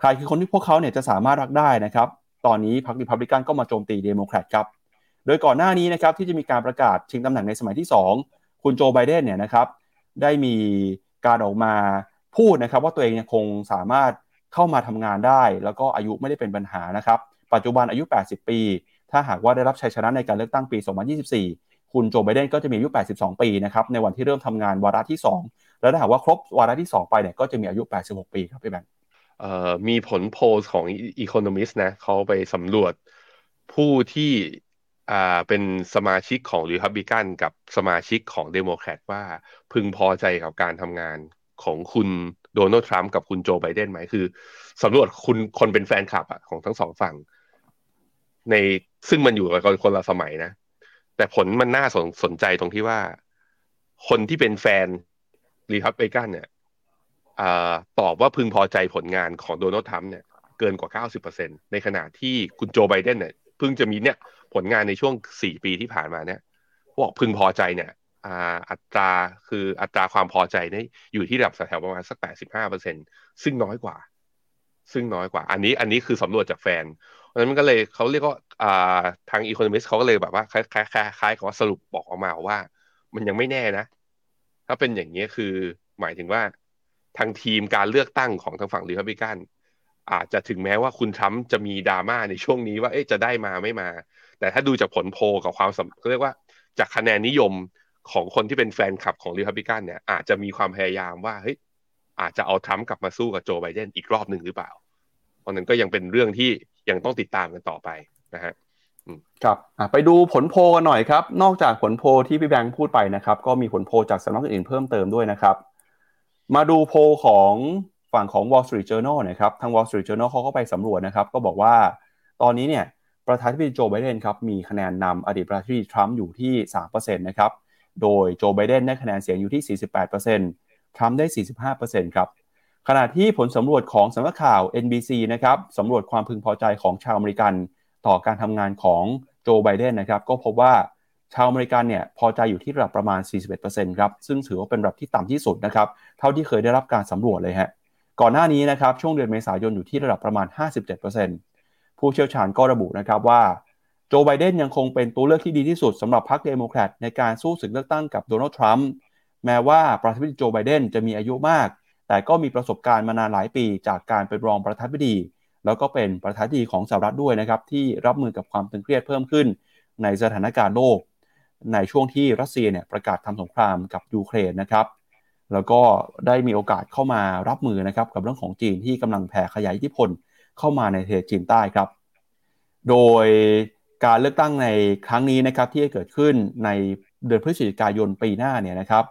ใครคือคนที่พวกเขาเนี่ยจะสามารถรักได้นะครับตอนนี้พรรครีพับลิกันก็มาโจมตีเดโมแครตครับโดยก่อนหน้านี้นะครับที่จะมีการประกาศชิงตำแหน่งในสมัยที่2คุณโจไบเดนเนี่ยนะครับได้มีการออกมาพูดนะครับว่าตัวเองยังคงสามารถเข้ามาทำงานได้แล้วก็อายุไม่ได้เป็นปัญหานะครับปัจจุบันอายุ80ปีถ้าหากว่าได้รับชัยชนะในการเลือกตั้งปี2024คุณโจไบเดนก็จะมีอายุ82ปีนะครับในวันที่เริ่มทำงานวาระที่2แล้วถ้าหากว่าครบวาระที่2ไปเนี่ยก็จะมีอายุ86ปีครับพี่แบงค์มีผลโพลของ Economist นะเขาไปสำรวจผู้ที่เป็นสมาชิกของ Republican กับสมาชิกของ Democrat ว่าพึงพอใจกับการทำงานของคุณโดนัลด์ทรัมป์กับคุณโจไบเดนไหมคือสำรวจคุณคนเป็นแฟนคลับอ่ะของทั้งสองฝั่งในซึ่งมันอยู่กับคนละสมัยนะแต่ผลมันน่าสนใจตรงที่ว่าคนที่เป็นแฟนรีพับลิกันเนี่ยตอบว่าพึงพอใจผลงานของโดนัลด์ทรัมป์เนี่ยเกินกว่า 90% ในขณะที่คุณโจไบเดนเนี่ยเพิ่งจะมีเนี่ยผลงานในช่วง4ปีที่ผ่านมาเนี่ยบอกพึงพอใจเนี่ยอัตราความพอใจเนี่ยอยู่ที่ระดับแถวประมาณสัก 85% ซึ่งน้อยกว่าอันนี้คือสำรวจจากแฟนเพราะฉะนั้นมันก็เลยเขาเรียกว่าทาง Economist เขาก็เลยแบบว่าคล้ายๆกับว่าสรุปบอกออกมาว่ามันยังไม่แน่นะถ้าเป็นอย่างนี้คือหมายถึงว่าทางทีมการเลือกตั้งของทางฝั่ง Republican อาจจะถึงแม้ว่าคุณทรัมป์จะมีดราม่าในช่วงนี้ว่าจะได้มาไม่มาแต่ถ้าดูจากผลโพลกับความเขาเรียกว่าจากคะแนนนิยมของคนที่เป็นแฟนคลับของ Republican เนี่ยอาจจะมีความพยายามว่าอาจจะเอาทรัมป์กลับมาสู้กับโจไบเดนอีกรอบนึงหรือเปล่า เพราะนั้นก็ยังเป็นเรื่องที่ยังต้องติดตามกันต่อไปนะฮะครับไปดูผลโพลกันหน่อยครับนอกจากผลโพลที่พี่แบงค์พูดไปนะครับก็มีผลโพลจากสำนักอื่นเพิ่มเติมด้วยนะครับมาดูโพลของฝั่งของ Wall Street Journal นะครับทาง Wall Street Journal เขาก็ไปสำรวจนะครับก็บอกว่าตอนนี้เนี่ยประธานาธิบดีโจไบเดนครับมีคะแนนนำอดีตประธานาธิบดีทรัมป์อยู่ที่ 3% นะครับโดยโจไบเดนได้คะแนนเสียงอยู่ที่ 48% ทรัมป์ได้ 45% ครับขณะที่ผลสำรวจของสำนักข่าว NBC นะครับสำรวจความพึงพอใจของชาวอเมริกันต่อการทำงานของโจไบเดนนะครับก็พบว่าชาวอเมริกันเนี่ยพอใจอยู่ที่ระดับประมาณ 41% ครับซึ่งถือว่าเป็นระดับที่ต่ำที่สุดนะครับเท่าที่เคยได้รับการสำรวจเลยฮะก่อนหน้านี้นะครับช่วงเดือนเมษายนอยู่ที่ระดับประมาณ 57% ผู้เชี่ยวชาญก็ระบุนะครับว่าโจไบเดนยังคงเป็นตัวเลือกที่ดีที่สุดสำหรับพรรคเดโมแครตในการสู้ศึกเลือกตั้งกับโดนัลด์ทรัมป์แม้ว่าประธานาธิบดีโจไบเดนจะมีอายุมากแต่ก็มีประสบการณ์มานานหลายปีจากการเป็นรองประธานาธิบดีแล้วก็เป็นประธานาธิบดีของสหรัฐด้วยนะครับที่รับมือกับความตึงเครียดเพิ่มขึ้นในสถานการณ์โลกในช่วงที่รัสเซียเนี่ยประกาศทำสงครามกับยูเครนนะครับแล้วก็ได้มีโอกาสเข้ามารับมือนะครับกับเรื่องของจีนที่กำลังแผ่ขยายอิทธิพลเข้ามาในทะเลจีนใต้ครับโดยการเลือกตั้งในครั้งนี้นะครับที่จะเกิดขึ้นในเดือนพฤศจิกายนปีหน้าเนี่ยนะครับ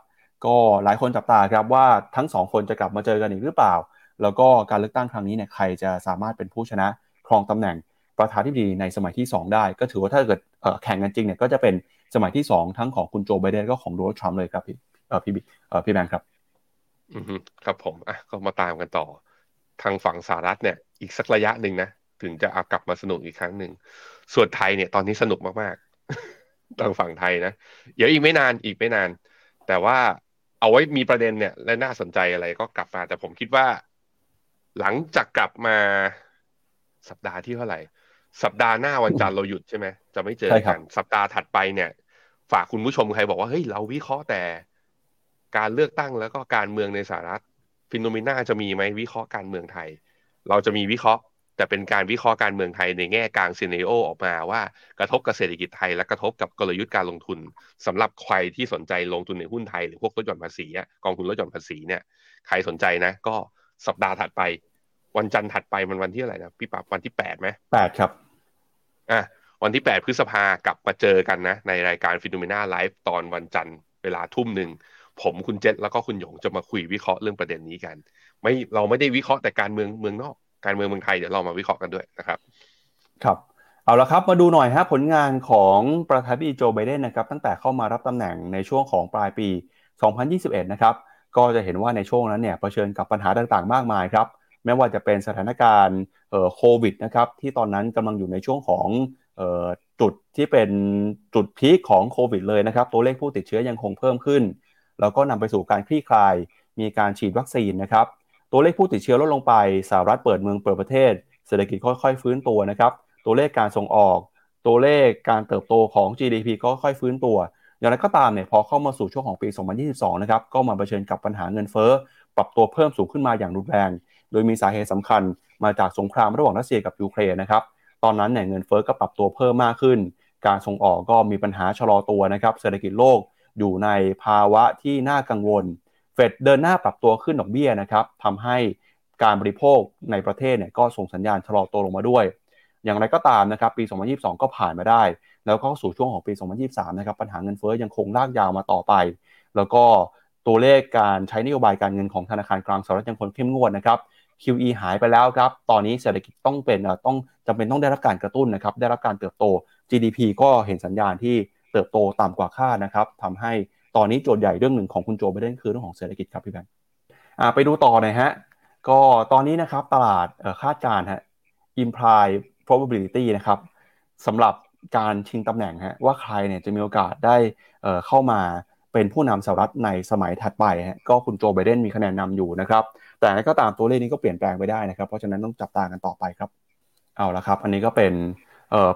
ก็หลายคนจับตาครับว่าทั้งสองคนจะกลับมาเจอกันอีกหรือเปล่าแล้วก็การเลือกตั้งครั้งนี้เนี่ยใครจะสามารถเป็นผู้ชนะครองตำแหน่งประธานาธิบดีในสมัยที่2ได้ก็ถือว่าถ้าเกิดแข่งกันจริงเนี่ยก็จะเป็นสมัยที่2ทั้งของคุณโจไบเดนก็ของโดนัลด์ทรัมป์เลยครับพี่แบงค์ครับครับผมอ่ะก็มาตามกันต่อทางฝั่งสหรัฐเนี่ยอีกสักระยะนึงนะถึงจะกลับมาสนุกอีกครั้งนึงส่วนไทยเนี่ยตอนนี้สนุกมากๆทางฝั่งไทยนะเดี๋ยวอีกไม่นานแต่ว่าเอาไว้มีประเด็นเนี่ยและน่าสนใจอะไรก็กลับมาแต่ผมคิดว่าหลังจากกลับมาสัปดาห์ที่เท่าไหร่สัปดาห์หน้าวันจันทร์เราหยุดใช่ไหมจะไม่เจอกันสัปดาห์ถัดไปเนี่ยฝากคุณผู้ชมใครบอกว่าเฮ้ยเราวิเคราะห์แต่การเลือกตั้งแล้วก็การเมืองในสหรัฐ Phenomena จะมีไหมวิเคราะห์การเมืองไทยเราจะมีวิเคราะห์แต่เป็นการวิเคราะห์การเมืองไทยในแง่กลาง NIO ออกมาว่ากระทบกับเศรษฐกิจไทยและกระทบกับกลยุทธ์การลงทุนสำหรับใครที่สนใจลงทุนในหุ้นไทยหรือพวกลดหย่อนภาษีกองทุนลดหย่อนภาษีเนี่ยใครสนใจนะก็สัปดาห์ถัดไปวันจันทร์ถัดไปมันวันที่อะไรนะพี่ปราบวันที่8มั้ย8ครับวันที่8พฤษภาคมกลับมาเจอกันนะในรายการ Phenomena Live ตอนวันจันทร์เวลา 20:00 นผมคุณเจษแล้วก็คุณหยงจะมาคุยวิเคราะห์เรื่องประเด็นนี้กันเราไม่ได้วิเคราะห์แต่การเมืองนอกการเมืองไทยเดี๋ยวเรามาวิเคราะห์กันด้วยนะครับครับเอาละครับมาดูหน่อยฮะผลงานของประธานาธิบดีโจไบเดนนะครับตั้งแต่เข้ามารับตำแหน่งในช่วงของปลายปี2021นะครับก็จะเห็นว่าในช่วงนั้นเนี่ยเผชิญกับปัญหาต่างๆมากมายครับไม่ว่าจะเป็นสถานการณ์โควิดนะครับที่ตอนนั้นกำลังอยู่ในช่วงของจุดที่เป็นจุดพีคของโควิดเลยนะครับตัวเลขผู้ติดเชื้อยังคงเพิ่มขึ้นแล้วก็นำไปสู่การคลี่คลายมีการฉีดวัคซีนนะครับตัวเลขผู้ติดเชื้อลดลงไปสหรัฐเปิดเมืองเปิดประเทศเศรษฐกิจค่อยๆฟื้นตัวนะครับตัวเลขการส่งออกตัวเลขการเติบโตของ GDP ก็ค่อยๆฟื้นตัวอย่างไรก็ตามเนี่ยพอเข้ามาสู่ช่วงของปี2022นะครับก็มาเผชิญกับปัญหาเงินเฟ้อปรับตัวเพิ่มสูงขึ้นมาอย่างรุนแรงโดยมีสาเหตุสำคัญมาจากสงครามระหว่างรัสเซียกับยูเครนนะครับตอนนั้นเนี่ยเงินเฟ้อก็ปรับตัวเพิ่มมากขึ้นการส่งออกก็มีปัญหาชะลอตัวนะครับเศรษฐกิจโลกอยู่ในภาวะที่น่ากังวลเฟดเดินหน้าปรับตัวขึ้นดอกเบี้ยนะครับทำให้การบริโภคในประเทศเนี่ยก็ส่งสัญญาณชะลอตัวลงมาด้วยอย่างไรก็ตามนะครับปี2022ก็ผ่านมาได้แล้วก็สู่ช่วงของปี2023นะครับปัญหาเงินเฟ้อยังคงลากยาวมาต่อไปแล้วก็ตัวเลขการใช้นโยบายการเงินของธนาคารกลางสหรัฐยังคงเข้มงวดนะครับ QE หายไปแล้วครับตอนนี้เศรษฐกิจต้องจำเป็นต้องได้รับการกระตุ้นนะครับได้รับการเติบโต GDP ก็เห็นสัญญาณที่เติบโตต่ำกว่าคาดนะครับทำให้ตอนนี้โจทย์ใหญ่เรื่องหนึ่งของคุณโจไบเดนคือเรื่องของเศรษฐกิจครับพี่แบงค์ไปดูต่อหน่อยฮะก็ตอนนี้นะครับตลาดคาดการณ์ฮะ implied probability นะครับสำหรับการชิงตำแหน่งฮะว่าใครเนี่ยจะมีโอกาสได้เข้ามาเป็นผู้นำสหรัฐในสมัยถัดไปฮะก็คุณโจไบเดนมีคะแนนนำอยู่นะครับแต่ก็ตามตัวเลขนี้ก็เปลี่ยนแปลงไปได้นะครับเพราะฉะนั้นต้องจับตากันต่อไปครับเอาละครับอันนี้ก็เป็น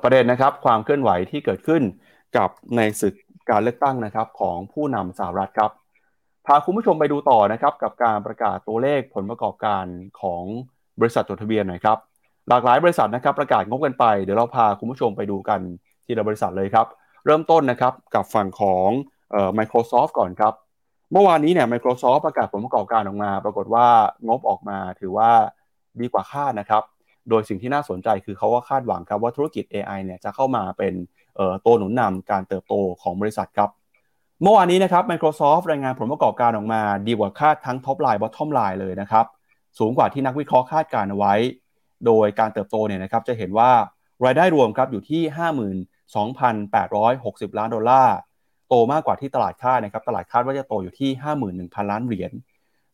ประเด็นนะครับความเคลื่อนไหวที่เกิดขึ้นกับในศึกการเลือกตั้งนะครับของผู้นำสหรัฐครับพาคุณผู้ชมไปดูต่อนะครับกับการประกาศตัวเลขผลประกอบการของบริษัทจดทะเบียนหน่อยครับหลากหลายบริษัทนะครับประกาศงบกันไปเดี๋ยวเราพาคุณผู้ชมไปดูกันทีละบริษัทเลยครับเริ่มต้นนะครับกับฝั่งของMicrosoft ก่อนครับเมื่อวานนี้เนี่ย Microsoft ประกาศผลประกอบการออกมาปรากฏว่างบออกมาถือว่าดีกว่าคาดนะครับ โดยสิ่งที่น่าสนใจคือเขาก็คาดหวังครับว่าธุรกิจ AI เนี่ยจะเข้ามาเป็นตัวหนุนนำการเติบโตของบริษัทครับเมื่อวานนี้นะครับ Microsoft รายงานผลประกอบการออกมาดีกว่าคาดทั้ง Top Line Bottom Line เลยนะครับสูงกว่าที่นักวิเคราะห์คาดการเอาไว้โดยการเติบโตเนี่ยนะครับจะเห็นว่ารายได้รวมครับอยู่ที่ 52,860 ล้านดอลลาร์โตมากกว่าที่ตลาดคาดนะครับตลาดคาดว่าจะโตอยู่ที่ 51,000 ล้านเหรียญ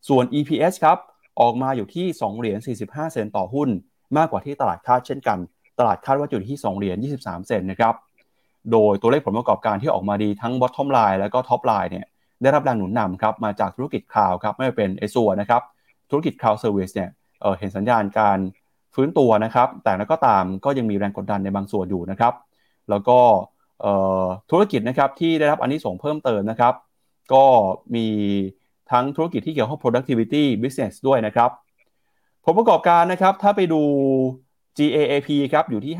ส่วน EPS ครับออกมาอยู่ที่$2.45ต่อหุ้นมากกว่าที่ตลาดคาดเช่นกันตลาดคาดว่าอยู่ที่$2.23นะครับโดยตัวเลขผลประกอบการที่ออกมาดีทั้ง bottom line แล้วก็ top line เนี่ยได้รับแรงหนุนนำครับมาจากธุรกิจคลาวด์ครับไม่ว่าเป็นไอซัวนะครับธุรกิจคลาวด์เซอร์วิสเนี่ยเห็นสัญญาณการฟื้นตัวนะครับแต่แล้วก็ตามก็ยังมีแรงกดดันในบางส่วนอยู่นะครับแล้วก็ธุรกิจนะครับที่ได้รับอานิสงส์เพิ่มเติมนะครับก็มีทั้งธุรกิจที่เกี่ยวข้อง productivity business ด้วยนะครับผลประกอบการนะครับถ้าไปดู GAAP ครับอยู่ที่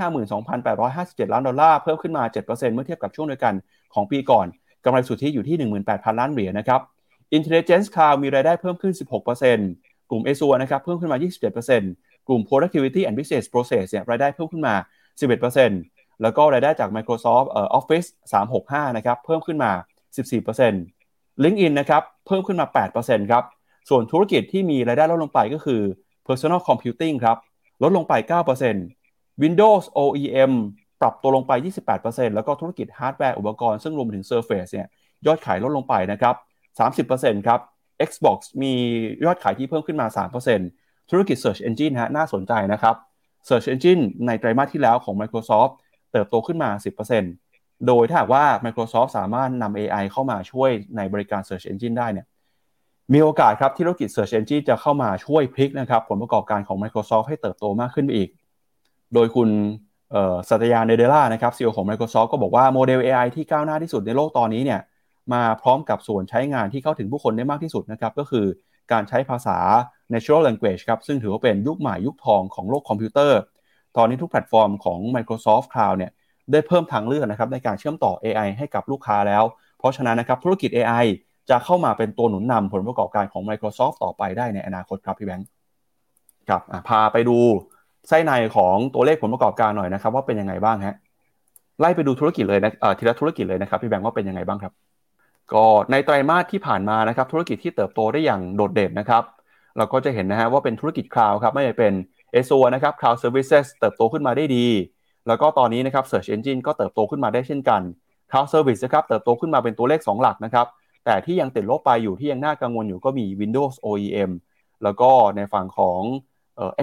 52,857 ล้านดอลลาร์เพิ่มขึ้นมา 7% เมื่อเทียบกับช่วงเดียวกันของปีก่อนกำไรสุทธิอยู่ที่ 18,000 ล้านเหรียญนะครับ Intelligence Cloud มีรายได้เพิ่มขึ้น 16% กลุ่ม Azure นะครับเพิ่มขึ้นมา 27% กลุ่ม Productivity and Business Process เนี่ยรายได้เพิ่มขึ้นมา 11% แล้วก็รายได้จาก Microsoft Office 365นะครับเพิ่มขึ้นมา 14% LinkedIn นะครับเพิ่มขึ้นมา 8% ครับส่วนธุรกิจที่มีรายได้ลดลงไปก็คือPersonal Computing ครับลดลงไป 9% Windows OEM ปรับตัวลงไป 28% แล้วก็ธุรกิจฮาร์ดแวร์อุปกรณ์ซึ่งรวมถึง Surface เนี่ยยอดขายลดลงไปนะครับ 30% ครับ Xbox มียอดขายที่เพิ่มขึ้นมา 3% ธุรกิจ Search Engine ฮะน่าสนใจนะครับ Search Engine ในไตรมาสที่แล้วของ Microsoft เติบโตขึ้นมา 10% โดยถ้าหากว่า Microsoft สามารถนำ AI เข้ามาช่วยในบริการ Search Engine ได้เนี่ยมีโอกาสครับที่ธุรกิจ Search Engine จะเข้ามาช่วยพลิกนะครับผลประกอบการของ Microsoft ให้เติบโตมากขึ้นไปอีกโดยคุณสัตยา เนเดล่านะครับ CEO ของ Microsoft ก็บอกว่าโมเดล AI ที่ก้าวหน้าที่สุดในโลกตอนนี้เนี่ยมาพร้อมกับส่วนใช้งานที่เข้าถึงผู้คนได้มากที่สุดนะครับก็คือการใช้ภาษา Natural Language ครับซึ่งถือว่าเป็นยุคใหม่ยุคทองของโลกคอมพิวเตอร์ตอนนี้ทุกแพลตฟอร์มของ Microsoft Cloud เนี่ยได้เพิ่มทางเลือกนะครับในการเชื่อมต่อ AI ให้กับลูกค้าแล้วเพราะฉะนั้นนะครับธุรกิจ AIจะเข้ามาเป็นตัวหนุนนำผลประกอบการของ Microsoft ต่อไปได้ในอนาคตครับพี่แบงค์ครับพาไปดูไส้ในของตัวเลขผลประกอบการหน่อยนะครับว่าเป็นยังไงบ้างฮะไล่ไปดูธุรกิจเลยนะทีละธุรกิจเลยนะครับพี่แบงค์ว่าเป็นยังไงบ้างครับก็ในไตรมาสที่ผ่านมานะครับธุรกิจที่เติบโตได้อย่างโดดเด่นนะครับเราก็จะเห็นนะฮะว่าเป็นธุรกิจคลาวด์ครับไม่ใช่เป็น Azure นะครับ Cloud Services เติบโตขึ้นมาได้ดีแล้วก็ตอนนี้นะครับ Search Engine ก็เติบโตขึ้นมาได้เช่นกัน Cloud Service นะครับเติบโตขึ้นมาเป็นตัวเลข2หลักนะครับแต่ที่ยังติดลบไปอยู่ที่ยังน่ากังวลอยู่ก็มี Windows OEM แล้วก็ในฝั่งของ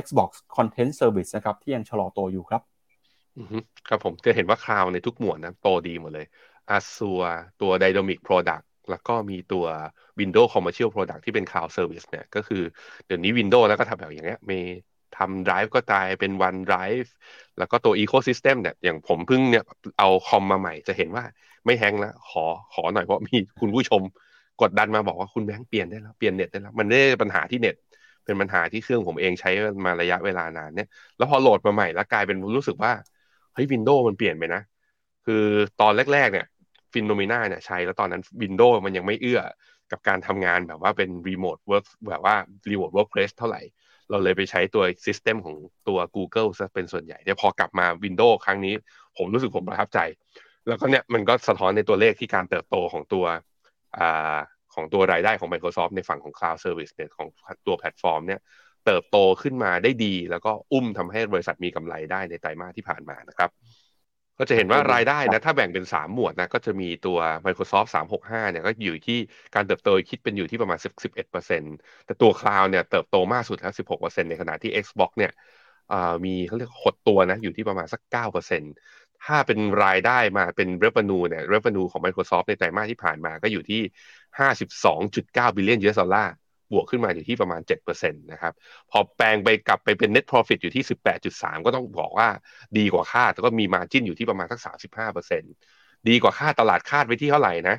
Xbox Content Service นะครับที่ยังชะลอตัวอยู่ครับครับผมจะเห็นว่าคลาวด์ในทุกหมวดนะโตดีหมดเลย Azure ตัว Dynamic Product แล้วก็มีตัว Windows Commercial Product ที่เป็น Cloud Service เนี่ยก็คือเดี๋ยวนี้ Windows แล้วก็ทำแบบอย่างเงี้ยมีทำ Drive ก็ตายเป็น OneDrive แล้วก็ตัว Ecosystem เนี่ยอย่างผมเพิ่งเนี่ยเอาคอมมาใหม่จะเห็นว่าไม่แฮงแล้วขอหน่อยเพราะมีคุณผู้ชมกดดันมาบอกว่าคุณแบงค์เปลี่ยนได้แล้วเปลี่ยนเน็ตได้แล้วมันไม่ได้ปัญหาที่เน็ตเป็นปัญหาที่เครื่องผมเองใช้มาระยะเวลานานเนี่ยแล้วพอโหลดมาใหม่แล้วกลายเป็นรู้สึกว่าเฮ้ย Windows มันเปลี่ยนไปนะคือตอนแรกๆเนี่ย Phenomena เนี่ยใช้แล้วตอนนั้น Windows มันยังไม่เอื้อกับการทำงานแบบว่าเป็น Remote Work แบบว่า Remote Workplace เท่าไหร่เราเลยไปใช้ตัวซิสเต็มของตัว Google ซะเป็นส่วนใหญ่แต่พอกลับมา Windows ครั้งนี้ผมรู้สึกผมประทับใจแล้วก็เนี่ยมันก็สะท้อนในตัวเลขที่การเติบโตของตัวรายได้ของ Microsoft ในฝั่งของ Cloud Service เนี่ยของตัวแพลตฟอร์มเนี่ยเติบโตขึ้นมาได้ดีแล้วก็ทำให้บริษัทมีกำไรได้ในไตรมาสที่ผ่านมานะครับก็จะเห็นว่ารายได้นะถ้าแบ่งเป็น3หมวดนะก็จะมีตัว Microsoft 365เนี่ยก็อยู่ที่การเติบโตคิดเป็นอยู่ที่ประมาณ 11% แต่ตัว Cloud เนี่ยเติบโตมากสุดแล้ว 16% ในขณะที่ Xbox เนี่ยมีเขาเรียกหดตัวนะอยู่ที่ประมาณสัก 9% ถ้าเป็นรายได้มาเป็น revenue เนี่ย revenue ของ Microsoft ในไตรมาสที่ผ่านมาก็อยู่ที่ 52.9 billion US dollar บวกขึ้นมาอยู่ที่ประมาณ 7% นะครับพอแปลงไปกลับไปเป็น net profit อยู่ที่ 18.3 ก็ต้องบอกว่าดีกว่าคาดแต่ก็มี margin อยู่ที่ประมาณสัก 35% ดีกว่าคาดตลาดคาดไว้ที่เท่าไหร่นะ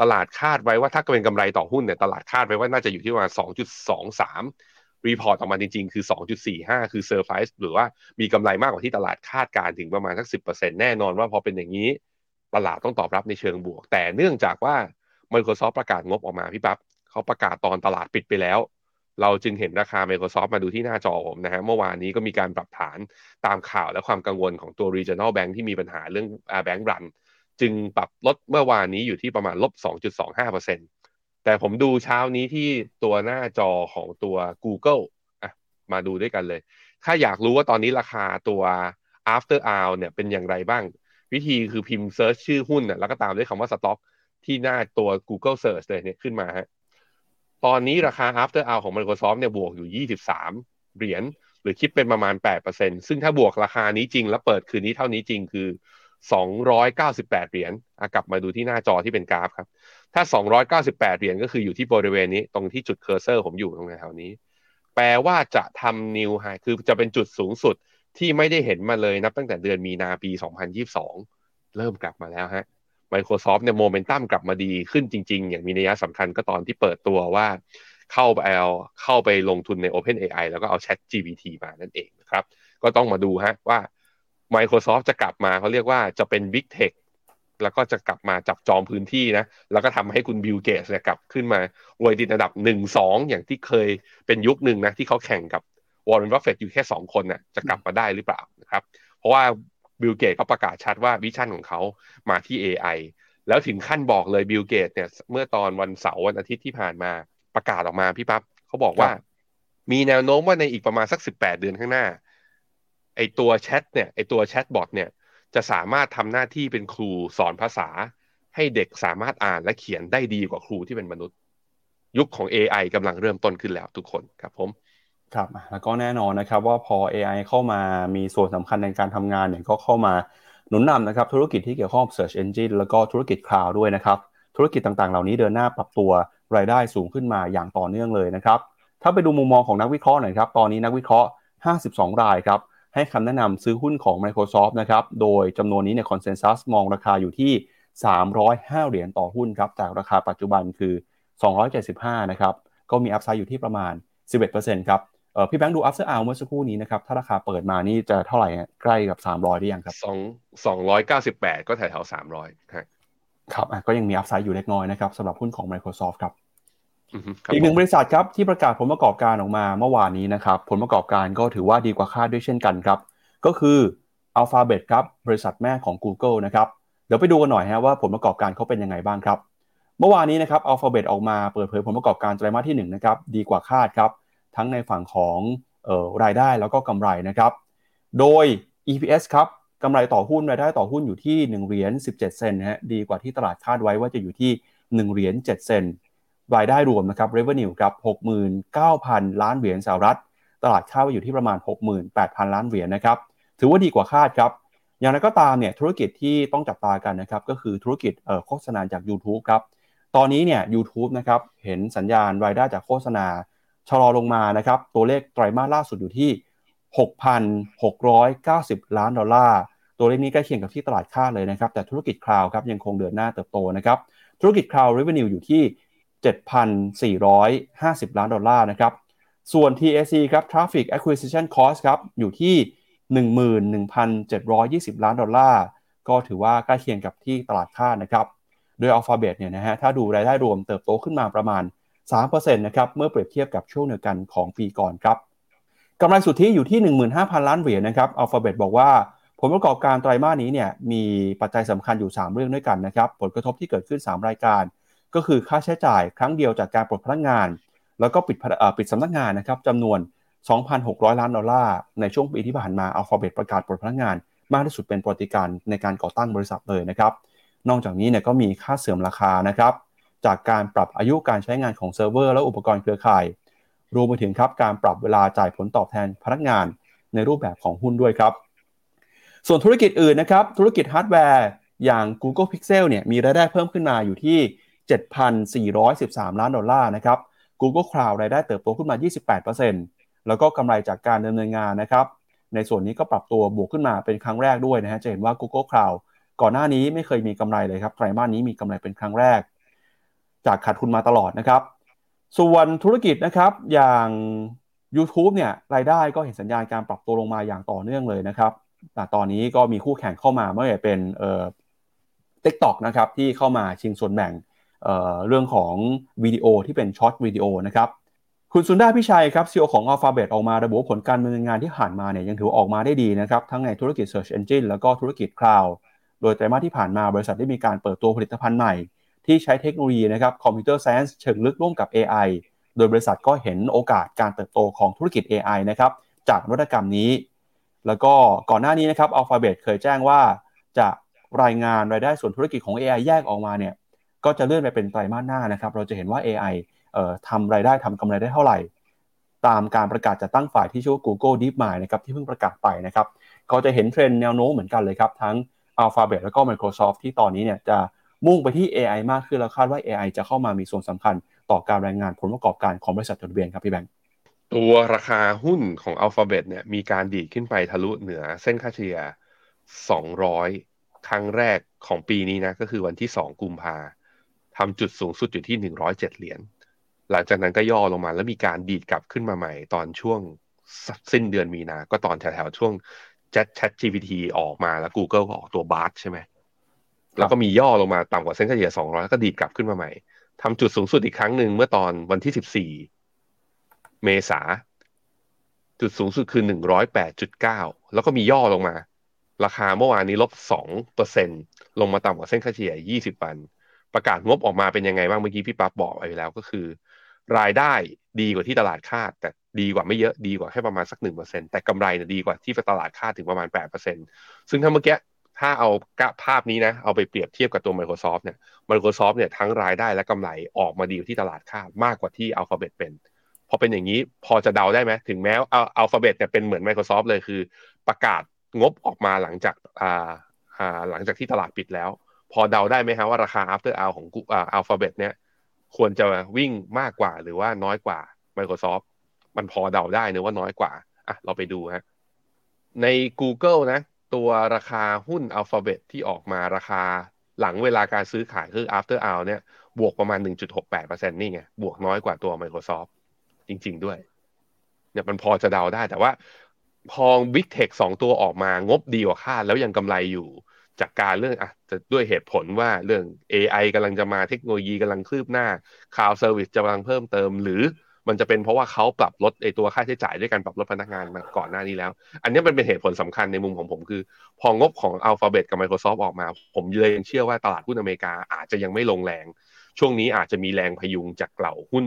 ตลาดคาดไว้ว่าถ้าเป็นกำไรต่อหุ้นเนี่ยตลาดคาดไว้ว่าน่าจะอยู่ที่ประมาณ 2.23รีพอร์ตออกมาจริงๆคือ 2.45 คือเซอร์ไพรส์หรือว่ามีกำไรมากกว่าที่ตลาดคาดการถึงประมาณสัก 10% แน่นอนว่าพอเป็นอย่างนี้ตลาดต้องตอบรับในเชิงบวกแต่เนื่องจากว่า Microsoft ประกาศงบออกมาพี่ปั๊บเขาประกาศตอนตลาดปิดไปแล้ว เราจึงเห็นราคา Microsoft มาดูที่หน้าจอผมนะฮะเมื่อวานนี้ก็มีการปรับฐานตามข่าวและความกังวลของตัว Regional Bank ที่มีปัญหาเรื่องแบงก์รันจึงปรับลดเมื่อวานนี้อยู่ที่ประมาณ -2.25% แต่ผมดูเช้านี้ที่ตัวหน้าจอของตัว Google มาดูด้วยกันเลยถ้าอยากรู้ว่าตอนนี้ราคาตัว After Hour เนี่ยเป็นอย่างไรบ้างวิธีคือพิมพ์ search ชื่อหุ้นน่ะแล้วก็ตามด้วยคำว่า stock ที่หน้าตัว Google Search เลยเนี่ยขึ้นมาฮะตอนนี้ราคา After Hour ของ Microsoft เนี่ยบวกอยู่$23หรือคิดเป็นประมาณ 8% ซึ่งถ้าบวกราคานี้จริงแล้วเปิดคืนนี้เท่านี้จริงคือ$298กลับมาดูที่หน้าจอที่เป็นกราฟครับถ้า$298ก็คืออยู่ที่บริเวณนี้ตรงที่จุดเคอร์เซอร์ผมอยู่ตรงแถวนี้แปลว่าจะทำนิวไฮคือจะเป็นจุดสูงสุดที่ไม่ได้เห็นมาเลยนับตั้งแต่เดือนมีนาปี2022เริ่มกลับมาแล้วฮะ Microsoft เนี่ยโมเมนตัมกลับมาดีขึ้นจริงๆอย่างมีนัยสำคัญก็ตอนที่เปิดตัวว่าเข้าไปลงทุนใน OpenAI แล้วก็เอา Chat GPT มานั่นเองนะครับก็ต้องมาดูฮะว่า Microsoft จะกลับมาเขาเรียกว่าจะเป็น Big Tech แล้วก็จะกลับมาจับจองพื้นที่นะแล้วก็ทำให้คุณ Bill Gates เนี่ยกลับขึ้นมารวยติดอันดับ 1-2 อย่างที่เคยเป็นยุคนึงนะที่เขาแข่งกับWarren Buffett อยู่แค่2คนน่ะจะกลับมาได้หรือเปล่านะครับเพราะว่า Bill Gates เขาประกาศชัดว่าวิชั่นของเขามาที่ AI แล้วถึงขั้นบอกเลย Bill Gates เนี่ยเมื่อตอนวันเสาร์วันอาทิตย์ที่ผ่านมาประกาศออกมาพี่ปั๊บเขาบอกว่ามีแนวโน้มว่าในอีกประมาณสัก18เดือนข้างหน้าไอตัวแชทเนี่ยไอตัวแชทบอทเนี่ยจะสามารถทำหน้าที่เป็นครูสอนภาษาให้เด็กสามารถอ่านและเขียนได้ดีกว่าครูที่เป็นมนุษย์ยุคของ AI กำลังเริ่มต้นขึ้นแล้วทุกคนครับผมครับแล้วก็แน่นอนนะครับว่าพอ AI เข้ามามีส่วนสำคัญในการทำงานเนี่ยก็เข้ามาหนุนนำนะครับธุรกิจที่เกี่ยวข้องกับ Search Engine แล้วก็ธุรกิจ Cloud ด้วยนะครับธุรกิจต่างๆเหล่านี้เดินหน้าปรับตัวรายได้สูงขึ้นมาอย่างต่อเนื่องเลยนะครับถ้าไปดูมุมมองของนักวิเคราะห์หน่อยครับตอนนี้นักวิเคราะห์52รายครับให้คำแนะนำซื้อหุ้นของ Microsoft นะครับโดยจำนวนนี้เนี่ย Consensus มองราคาอยู่ที่$305ต่อหุ้นครับจากราคาปัจจุบันคือ$275นะครับก็มีอัพไซด์อยู่ที่ประมาณ 11% ครับพี่แบงค์ดู After Hour เมื่อสักครู่นี้นะครับถ้าราคาเปิดมานี่จะเท่าไหร่ใกล้กับ300หรือยังครับ298ก็แถวๆ300ครับครับก็ยังมีอัพไซด์อยู่เล็กน้อยนะครับสำหรับหุ้นของ Microsoft ครับอีกหนึ่งบริษัทครับที่ประกาศผลประกอบการออกมาเมื่อวานนี้นะครับผลประกอบการก็ถือว่าดีกว่าคาดด้วยเช่นกันครับก็คือ Alphabet ครับบริษัทแม่ของ Google นะครับเดี๋ยวไปดูกันหน่อยฮะว่าผลประกอบการเขาเป็นยังไงบ้างครับเมื่อวานนี้นะครับ Alphabet ออกมาเปิดเผยผลประกอบการไตรมาสที่1นะครับดีกว่าคาดครับทั้งในฝั่งของรายได้แล้วก็กำไรนะครับโดย EPS ครับกำไรต่อหุ้นรายได้ต่อหุ้นอยู่ที่$1.17ฮะดีกว่าที่ตลาดคาดไว้ว่าจะอยู่ที่$1.07รายได้รวมนะครับ revenue ครับ 69,000 ล้านเหรียญสหรัฐตลาดคาดว่าอยู่ที่ประมาณ 68,000 ล้านเหรียญนะครับถือว่าดีกว่าคาดครับอย่างไรก็ตามเนี่ยธุรกิจที่ต้องจับตากันนะครับก็คือธุรกิจโฆษณาจาก YouTube ครับตอนนี้เนี่ย YouTube นะครับเห็นสัญญาณรายได้จากโฆษณาชะลอลงมานะครับตัวเลขไตรมาสล่าสุดอยู่ที่ $6,690 ล้านดอลลาร์ตัวเลขนี้ใกล้เคียงกับที่ตลาดคาดเลยนะครับแต่ธุรกิจ Cloud ครับยังคงเดินหน้าเติบโตนะครับธุรกิจ Cloud revenue อยู่ที่ $7,450 ล้านดอลลาร์นะครับส่วน TAC ครับ Traffic Acquisition Cost ครับอยู่ที่ $11,720 ล้านดอลลาร์ก็ถือว่าใกล้เคียงกับที่ตลาดคาดนะครับโดย Alphabet เนี่ยนะฮะถ้าดูรายได้รวมเติบโตขึ้นมาประมาณ 3% นะครับเมื่อเปรียบเทียบกับช่วงเดียวกันของปีก่อนครับกำไรสุทธิอยู่ที่ 15,000 ล้านเหรียญนะครับ Alphabet บอกว่าผลประกอบการไตรมาสนี้เนี่ยมีปัจจัยสำคัญอยู่3เรื่องด้วยกันนะครับผลกระทบที่เกิดขึ้น3รายการก็คือค่าใช้จ่ายครั้งเดียวจากการปลดพนักงานแล้วก็ปิดสำนักงานนะครับจำนวน $2,600 ล้านดอลลาร์ในช่วงปีที่ผ่านมา Alphabet ประกาศปลดพนักงานมากที่สุดเป็นประวัติการในการก่อตั้งบริษัทเลยนะครับนอกจากนี้เนี่ยก็มีค่าเสื่อมราคานะครับจากการปรับอายุการใช้งานของเซิร์ฟเวอร์และอุปกรณ์เครือข่ายรวมไปถึงครับการปรับเวลาจ่ายผลตอบแทนพนักงานในรูปแบบของหุ้นด้วยครับส่วนธุรกิจอื่นนะครับธุรกิจฮาร์ดแวร์อย่าง Google Pixel เนี่ยมีรายได้เพิ่มขึ้นมาอยู่ที่$7,413 ล้านดอลลาร์นะครับ Google Cloud รายได้เติบโตขึ้นมา 28% แล้วก็กำไรจากการดำเนินงานนะครับในส่วนนี้ก็ปรับตัวบวกขึ้นมาเป็นครั้งแรกด้วยนะฮะจะเห็นว่า Google Cloud ก่อนหน้านี้ไม่เคยมีกำไรเลยครับไตรมาสนี้มีกำไรเป็นครั้งแรกจากขาดทุนมาตลอดนะครับส่วนธุรกิจนะครับอย่าง YouTube เนี่ยรายได้ก็เห็นสัญญาณการปรับตัวลงมาอย่างต่อเนื่องเลยนะครับแต่ตอนนี้ก็มีคู่แข่งเข้ามาไม่ว่าจะเป็นTikTok นะครับที่เข้ามาชิงส่วนแบ่งเรื่องของวิดีโอที่เป็นช็อตวิดีโอนะครับ คุณสุนดาพิชัยครับ CEO ของ Alphabet ออกมาระบุผลการดำเนินงานที่ผ่านมาเนี่ยยังถือออกมาได้ดีนะครับทั้งในธุรกิจ Search Engine แล้วก็ธุรกิจ Cloud โดยไตรมาสที่ผ่านมาบริษัทได้มีการเปิดตัวผลิตภัณฑ์ใหม่ที่ใช้เทคโนโลยีนะครับ Computer Science เชิงลึกร่วมกับ AI โดยบริษัทก็เห็นโอกาสการเติบโตของธุรกิจ AI นะครับจากนวัตกรรมนี้แล้วก็ก่อนหน้านี้นะครับ Alphabet เคยแจ้งว่าจะรายงานรายได้ส่วนธุรกิจของ AI แยกออกมาเนี่ยก็จะเลื่อนไปเป็นไตรมาสหน้านะครับเราจะเห็นว่า AIทำรายได้ทำกำไรได้เท่าไหร่ตามการประกาศจัดตั้งฝ่ายที่ชื่อว่า Google DeepMind นะครับที่เพิ่งประกาศไปนะครับก็จะเห็นเทรนด์แนวโน้มเหมือนกันเลยครับทั้ง Alphabet แล้วก็ Microsoft ที่ตอนนี้เนี่ยจะมุ่งไปที่ AI มากขึ้นแล้วคาดว่า AI จะเข้ามามีส่วนสำคัญต่อการรายงานผลประกอบการของบริษัทจดทะเบียนครับพี่แบงค์ตัวราคาหุ้นของ Alphabet เนี่ยมีการดีดขึ้นไปทะลุเหนือเส้นค่าเฉลี่ย200ครั้งแรกของปีนี้นะก็คือวันที่2กุมภาพันธ์ทำจุดสูงสุดอยู่ที่107เหรียญหลังจากนั้นก็ย่อลงมาแล้วมีการดีดกลับขึ้นมาใหม่ตอนช่วงสิ้นเดือนมีนาก็ตอนแถวๆช่วง Chat GPT ออกมาแล้ว Google ก็ออกตัว Bard ใช่ไหมแล้วก็มีย่อลงมาต่ำกว่าเส้นเฉลี่ย200แล้วก็ดีดกลับขึ้นมาใหม่ทำจุดสูงสุดอีกครั้งหนึ่งเมื่อตอนวันที่14เมษายนจุดสูงสุดคือ 108.9 แล้วก็มีย่อลงมาราคาเมื่อวานนี้ -2% ลงมาต่ำกว่าเส้นค่าเฉลี่ย20วันประกาศงบออกมาเป็นยังไงบ้างเมื่อกี้พี่ปั๊บบอกไปแล้วก็คือรายได้ดีกว่าที่ตลาดคาดแต่ดีกว่าไม่เยอะดีกว่าแค่ประมาณสัก 1% แต่กำไรเนี่ยดีกว่าที่ตลาดคาดถึงประมาณ 8% ซึ่งถ้าเมื่อกี้ถ้าเอาภาพนี้นะเอาไปเปรียบเทียบกับตัว Microsoft เนี่ย Microsoft เนี่ยทั้งรายได้และกำไรออกมาดีกว่าที่ตลาดคาดมากกว่าที่ Alphabet เป็นพอเป็นอย่างนี้พอจะเดาได้ไหมถึงแม้ Alphabet เนี่ยเป็นเหมือน Microsoft เลยคือประกาศงบออกมาหลังจากที่ตลาดปิดแล้วพอเดาได้ไหมฮะว่าราคา after hour ของ Alphabet เนี่ยควรจะวิ่งมากกว่าหรือว่าน้อยกว่า Microsoft มันพอเดาได้นะว่าน้อยกว่าอ่ะเราไปดูฮะใน Google นะตัวราคาหุ้น Alphabet ที่ออกมาราคาหลังเวลาการซื้อขายคือ after hour เนี่ยบวกประมาณ 1.68% นี่ไงบวกน้อยกว่าตัว Microsoft จริงๆด้วยเนี่ยมันพอจะเดาได้แต่ว่าพอ Big Tech 2 ตัวออกมางบดีกว่าคาดแล้วยังกำไรอยู่จากการเรื่องอ่ะจะด้วยเหตุผลว่าเรื่อง AI กำลังจะมาเทคโนโลยีกำลังคืบหน้า Cloud Service จะกำลังเพิ่มเติมหรือมันจะเป็นเพราะว่าเขาปรับลดไอ้ตัวค่าใช้จ่ายด้วยการปรับลดพนักงานมาก่อนหน้านี้แล้วอันนี้มันเป็นเหตุผลสำคัญในมุมของผมคือพองบของ Alphabet กับ Microsoft ออกมาผมเลยยังเชื่อว่าตลาดหุ้นอเมริกาอาจจะยังไม่ลงแรงช่วงนี้อาจจะมีแรงพยุงจากเหล่าหุ้น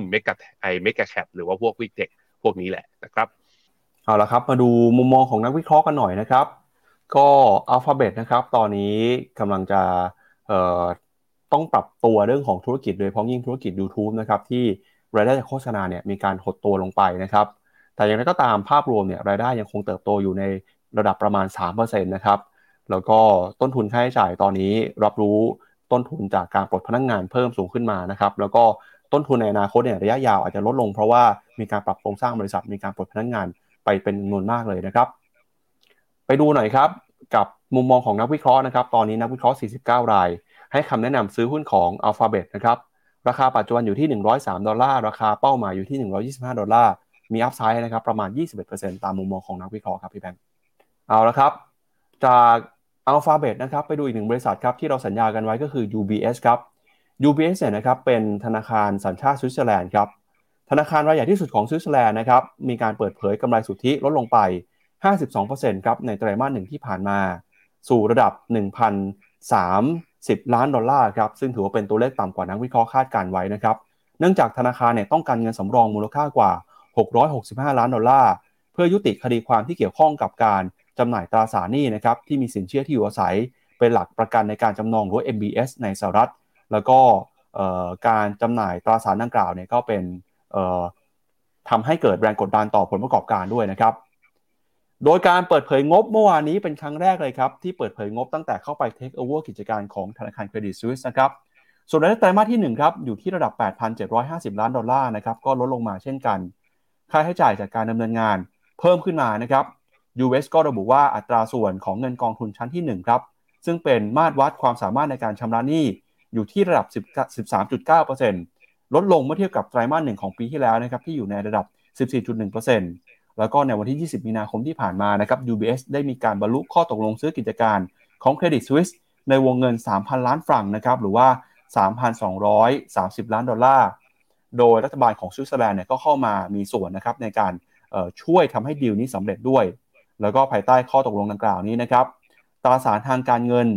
Mega Cap หรือว่าพวก Big Tech พวกนี้แหละนะครับเอาล่ะครับมาดูมุมมองของนักวิเคราะห์กันหน่อยนะครับก็ Alphabet นะครับตอนนี้กำลังจะต้องปรับตัวเรื่องของธุรกิจโดยเฉพาะยิ่งธุรกิจ YouTube นะครับที่รายได้จากโฆษณาเนี่ยมีการหดตัวลงไปนะครับแต่อย่างไรก็ตามภาพรวมเนี่ยรายได้ยังคงเติบโตอยู่ในระดับประมาณ 3% นะครับแล้วก็ต้นทุนค่าใช้จ่ายตอนนี้รับรู้ต้นทุนจากการปลดพนักงานเพิ่มสูงขึ้นมานะครับแล้วก็ต้นทุนในอนาคตเนี่ยระยะยาวอาจจะลดลงเพราะว่ามีการปรับโครงสร้างบริษัทมีการปลดพนักงานไปเป็นจำนวนมากเลยนะครับไปดูหน่อยครับกับมุมมองของนักวิเคราะห์นะครับตอนนี้นักวิเคราะห์49รายให้คำแนะนำซื้อหุ้นของ Alphabet นะครับราคาปัจจุบันอยู่ที่$103ราคาเป้าหมายอยู่ที่$125มีอัพไซด์นะครับประมาณ 21% ตามมุมมองของนักวิเคราะห์ครับพี่แบงค์เอาละครับจาก Alphabet นะครับไปดูอีกหนึ่งบริษัทครับที่เราสัญญากันไว้ก็คือ UBS ครับ UBS เนี่ยนะครับเป็นธนาคารสัญชาติสวิตเซอร์แลนด์ครับธนาคารรายใหญ่ที่สุดของสวิตเซอร์แลนด์นะครับมีการเปิดเผยกำไรสุทธิลดลงไป 52% ครับในไตรมาส1ที่ผ่านมาสู่ระดับ 1,030 ล้านดอลลาร์ครับซึ่งถือว่าเป็นตัวเลขต่ำกว่านักวิเคราะห์คาดการไว้นะครับเนื่องจากธนาคารเนี่ยต้องการเงินสำรองมูลค่ากว่า665ล้านดอลลาร์เพื่อยุติคดีความที่เกี่ยวข้องกับการจำหน่ายตราสารหนี้นะครับที่มีสินเชื่อที่อยู่อาศัยเป็นหลักประกันในการจำนองหรือ MBS ในสหรัฐแล้วก็การจำหน่ายตราสารดังกล่าวเนี่ยก็เป็นทำให้เกิดแรงกดดันต่อผลประกอบการด้วยนะครับโดยการเปิดเผยงบเมื่อวานนี้เป็นครั้งแรกเลยครับที่เปิดเผยงบตั้งแต่เข้าไป take over กิจการของธนาคาร Credit Suisse นะครับส่วนรายได้ไตรมาสที่1ครับอยู่ที่ระดับ 8,750 ล้านดอลลาร์นะครับก็ลดลงมาเช่นกันค่าใช้จ่ายจากการดำเนินงานเพิ่มขึ้นมานะครับ UBS ก็ระบุว่าอัตราส่วนของเงินกองทุนชั้นที่1ครับซึ่งเป็นมาตรวัดความสามารถในการชำระหนี้อยู่ที่ระดับ 13.9% ลดลงเมื่อเทียบกับไตรมาส1ของปีที่แล้วนะครับที่อยู่ในระดับ 14.1% แล้วก็ในวันที่20มีนาคมที่ผ่านมานะครับ UBS ได้มีการบรรลุข้อตกลงซื้อกิจการของ Credit Suisse ในวงเงิน 3,000 ล้านฟรังนะครับหรือว่า 3,230 ล้านดอลลาร์ โดยรัฐบาลของสวิตเซอร์แลนด์เนี่ยก็เข้ามามีส่วนนะครับในการช่วยทำให้ดีลนี้สำเร็จด้วยแล้วก็ภายใต้ข้อตกลงดังกล่าวนี้นะครับตราสารทางการเงิน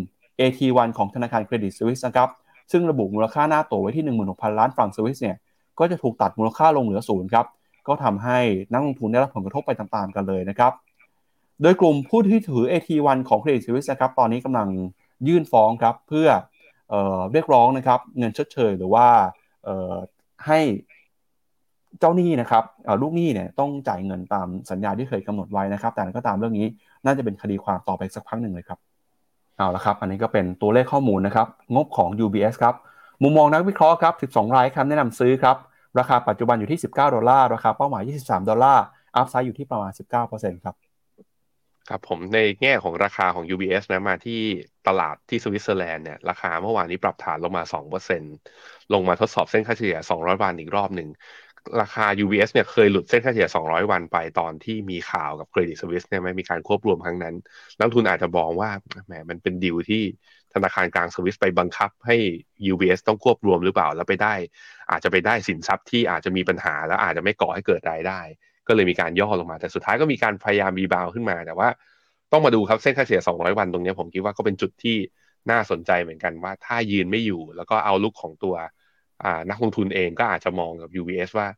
AT1 ของธนาคาร Credit Suisse นะครับซึ่งระบุมูลค่าหน้าตั๋วไว้ที่ 16,000 ล้านฟรังก์สวิสเนี่ยก็จะถูกตัดมูลค่าลงเหลือ0ครับก็ทำให้นักลงทุนได้รับผลกระทบไปตามๆกันเลยนะครับโดยกลุ่มผู้ที่ถือ AT1 ของ Credit Suisse นะครับตอนนี้กำลังยื่นฟ้องครับเพื่อเรียกร้องนะครับเงินชดเชยหรือว่าให้เจ้าหนี้นะครับลูกหนี้เนี่ยต้องจ่ายเงินตามสัญญาที่เคยกำหนดไว้นะครับแต่ก็ตามเรื่องนี้น่าจะเป็นคดีความต่อไปสักพักหนึ่งเลยครับเอาละครับอันนี้ก็เป็นตัวเลขข้อมูลนะครับงบของ UBS ครับมุมมองนักวิเคราะห์ครับ12รายครับแนะนำซื้อครับราคาปัจจุบันอยู่ที่$19ราคาเป้าหมาย$23อัพไซด์อยู่ที่ประมาณ 19% ครับครับผมในแง่ของราคาของ UBS นะมาที่ตลาดที่สวิตเซอร์แลนด์เนี่ยราคาเมื่อวานนี้ปรับฐานลงมา 2% ลงมาทดสอบเส้นค่าเฉลี่ย200วันอีกรอบหนึ่งราคา UBS เนี่ยเคยหลุดเส้นค่าเฉลี่ย200วันไปตอนที่มีข่าวกับ Credit Suisse เนี่ยมีการควบรวมครั้งนั้นนักทุนอาจจะมองว่าแหมมันเป็นดีลที่ธนาคารกลางสวิสไปบังคับให้ UBS ต้องควบรวมหรือเปล่าแล้วไปได้อาจจะไปได้สินทรัพย์ที่อาจจะมีปัญหาแล้วอาจจะไม่ก่อให้เกิดรายได้ก็เลยมีการย่อลงมาแต่สุดท้ายก็มีการพยายามรีบาวขึ้นมาแต่ว่าต้องมาดูครับเส้นค่าเฉลี่ย200วันตรงนี้ผมคิดว่าก็เป็นจุดที่น่าสนใจเหมือนกันว่าถ้ายืนไม่อยู่แล้วก็เอาลุกของตัวนักลงทุนเองก็อาจจะมองกับ UBS ว่า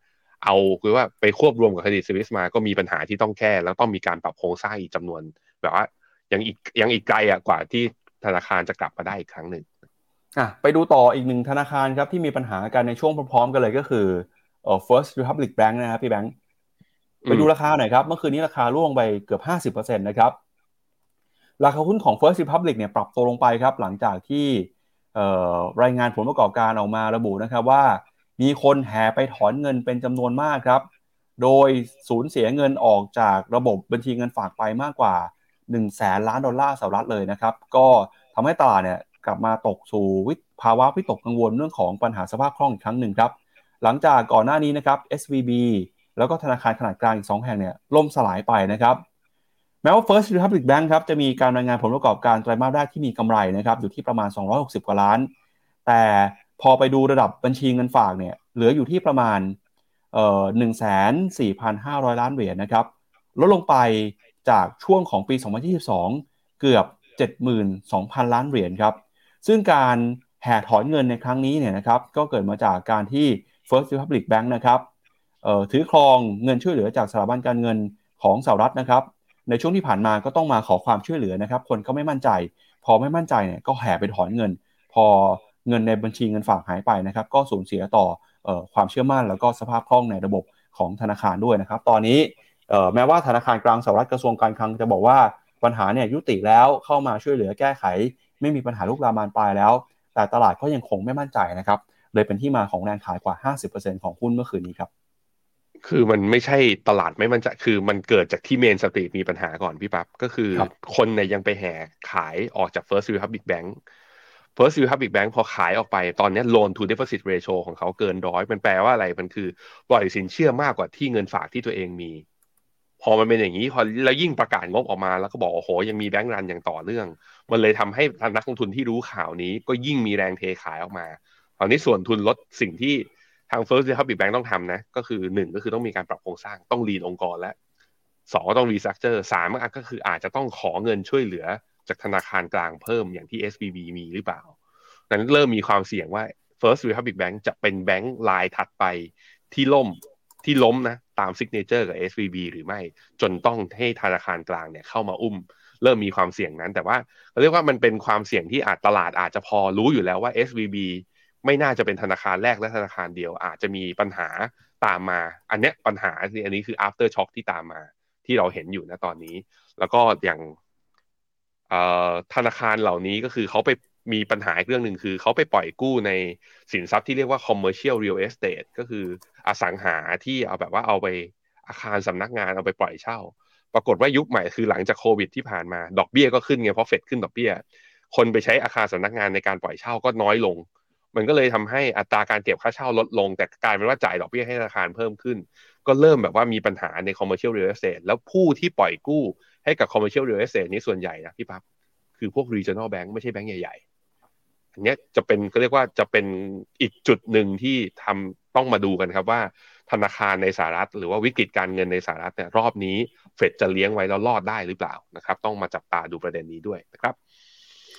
เอาคือว่าไปควบรวมกับ Credit Suisse มาก็มีปัญหาที่ต้องแก้แล้วต้องมีการปรับโครงสร้างอีกจำนวนแบบว่ายังอีกไกลกว่าที่ธนาคารจะกลับมาได้อีกครั้งหนึ่งไปดูต่ออีกหนึ่งธนาคารครับที่มีปัญหากันในช่วงพร้อมๆกันเลยก็คือFirst Republic Bank นะครับพี่แบงค์ไปดูราคาหน่อยครับเมื่อคืนนี้ราคาร่วงไปเกือบ 50% นะครับราคาหุ้นของ First Republic เนี่ยปรับตัวลงไปครับหลังจากที่รายงานผลประกอบการออกมาระบุนะครับว่ามีคนแห่ไปถอนเงินเป็นจำนวนมากครับโดยสูญเสียเงินออกจากระบบบัญชีเงินฝากไปมากกว่า$100,000,000,000สหรัฐเลยนะครับก็ทำให้ตลาดเนี่ยกลับมาตกสู่ภาวะวิตกกังวลเรื่องของปัญหาสภาพคล่องอีกครั้งหนึ่งครับหลังจากก่อนหน้านี้นะครับ SVB แล้วก็ธนาคารขนาดกลางอีก2แห่งเนี่ยล่มสลายไปนะครับแม้ว่า First Republic Bank ครับจะมีการรายงานผลประกอบการไตรมาสแรกที่มีกำไรนะครับอยู่ที่ประมาณ260กว่าล้านแต่พอไปดูระดับบัญชีเงินฝากเนี่ยเหลืออยู่ที่ประมาณ$14,500 ล้านนะครับลดลงไปจากช่วงของปี2022เกือบ 72,000 ล้านครับซึ่งการแห่ถอนเงินในครั้งนี้เนี่ยนะครับก็เกิดมาจากการที่ First Republic Bank นะครับถือครองเงินช่วยเหลือจากสถาบันการเงินของสหรัฐนะครับในช่วงที่ผ่านมาก็ต้องมาขอความช่วยเหลือนะครับคนก็ไม่มั่นใจพอไม่มั่นใจเนี่ยก็แห่ไปถอนเงินพอเงินในบัญชีเงินฝากหายไปนะครับก็สูญเสียต่อความเชื่อมั่นแล้วก็สภาพคล่องในระบบของธนาคารด้วยนะครับตอนนี้แม้ว่าธนาคารกลางสหรัฐกระทรวงการคลังจะบอกว่าปัญหาเนี่ยยุติแล้วเข้ามาช่วยเหลือแก้ไขไม่มีปัญหาลุกลามบานปลายแล้วแต่ตลาดก็ยังคงไม่มั่นใจนะครับเลยเป็นที่มาของแรงขายกว่า 50% ของหุ้นเมื่อคืนนี้ครับคือมันไม่ใช่ตลาดไม่มั่นใจคือมันเกิดจากที่เมนสตรีทมีปัญหาก่อนพี่ปั๊บก็คือคนเนี่ยยังไปแห่ขายออกจาก First Republic Bankพอขายออกไปตอนนี้ Loan to Deposit Ratio ของเขาเกิน100มันแปลว่าอะไรมันคือปล่อยสินเชื่อมากกว่าที่เงินฝากที่ตัวเองมีพอมันเป็นอย่างนี้พอแล้วยิ่งประกาศงบออกมาแล้วก็บอกโอ้โหยังมีแบงก์รันอย่างต่อเนื่องมันเลยทำให้นักลงทุนที่รู้ข่าวนี้ก็ยิ่งมีแรงเทขายออกมาตอนนี้ส่วนทุนลดสิ่งที่ทาง First Republic Bank ต้องทำนะก็คือ1ก็คือต้องมีการปรับโครงสร้างต้องรีนองค์กรและ2ก็ต้องรีสตรัคเจอร์3ก็คืออาจจะต้องขอเงินช่วยเหลือจากธนาคารกลางเพิ่มอย่างที่ SVB มีหรือเปล่านั้นเริ่มมีความเสี่ยงว่า First Republic Bank จะเป็นแบงก์รายถัดไปที่ล้มนะตาม Signature กับ SVB หรือไม่จนต้องให้ธนาคารกลางเนี่ยเข้ามาอุ้มเริ่มมีความเสี่ยงนั้นแต่ว่าเรียกว่ามันเป็นความเสี่ยงที่อาจตลาดอาจจะพอรู้อยู่แล้วว่า SVBไม่น่าจะเป็นธนาคารแรกและธนาคารเดียวอาจจะมีปัญหาตามมาอันเนี้ยปัญหาอันนี้คือ after shock ที่ตามมาที่เราเห็นอยู่ณตอนนี้แล้วก็อย่างธนาคารเหล่านี้ก็คือเขาไปมีปัญหาอีกเรื่องนึงคือเขาไปปล่อยกู้ในสินทรัพย์ที่เรียกว่า commercial real estate ก็คืออสังหาที่เอาแบบว่าเอาไปอาคารสำนักงานเอาไปปล่อยเช่าปรากฏว่ายุคใหม่คือหลังจากโควิดที่ผ่านมาดอกเบี้ยก็ขึ้นไงเพราะเฟดขึ้นดอกเบี้ยคนไปใช้อาคารสำนักงานในการปล่อยเช่าก็น้อยลงมันก็เลยทำให้อัตราการเก็บค่าเช่าลดลงแต่กลายเป็นว่าจ่ายดอกเบี้ยให้ธนาคารเพิ่มขึ้นก็เริ่มแบบว่ามีปัญหาใน commercial real estate แล้วผู้ที่ปล่อยกู้ให้กับ commercial real estate นี้ส่วนใหญ่นะพี่ปั๊บคือพวก regional bank ไม่ใช่แบงก์ใหญ่ๆอันนี้จะเป็นก็เรียกว่าจะเป็นอีกจุดหนึ่งที่ทำ ต้องมาดูกันครับว่าธนาคารในสหรัฐหรือว่าวิกฤตการเงินในสหรัฐเนี่ยรอบนี้เฟดจะเลี้ยงไว้แล้วรอดได้หรือเปล่านะครับต้องมาจับตาดูประเด็นนี้ด้วยนะครับ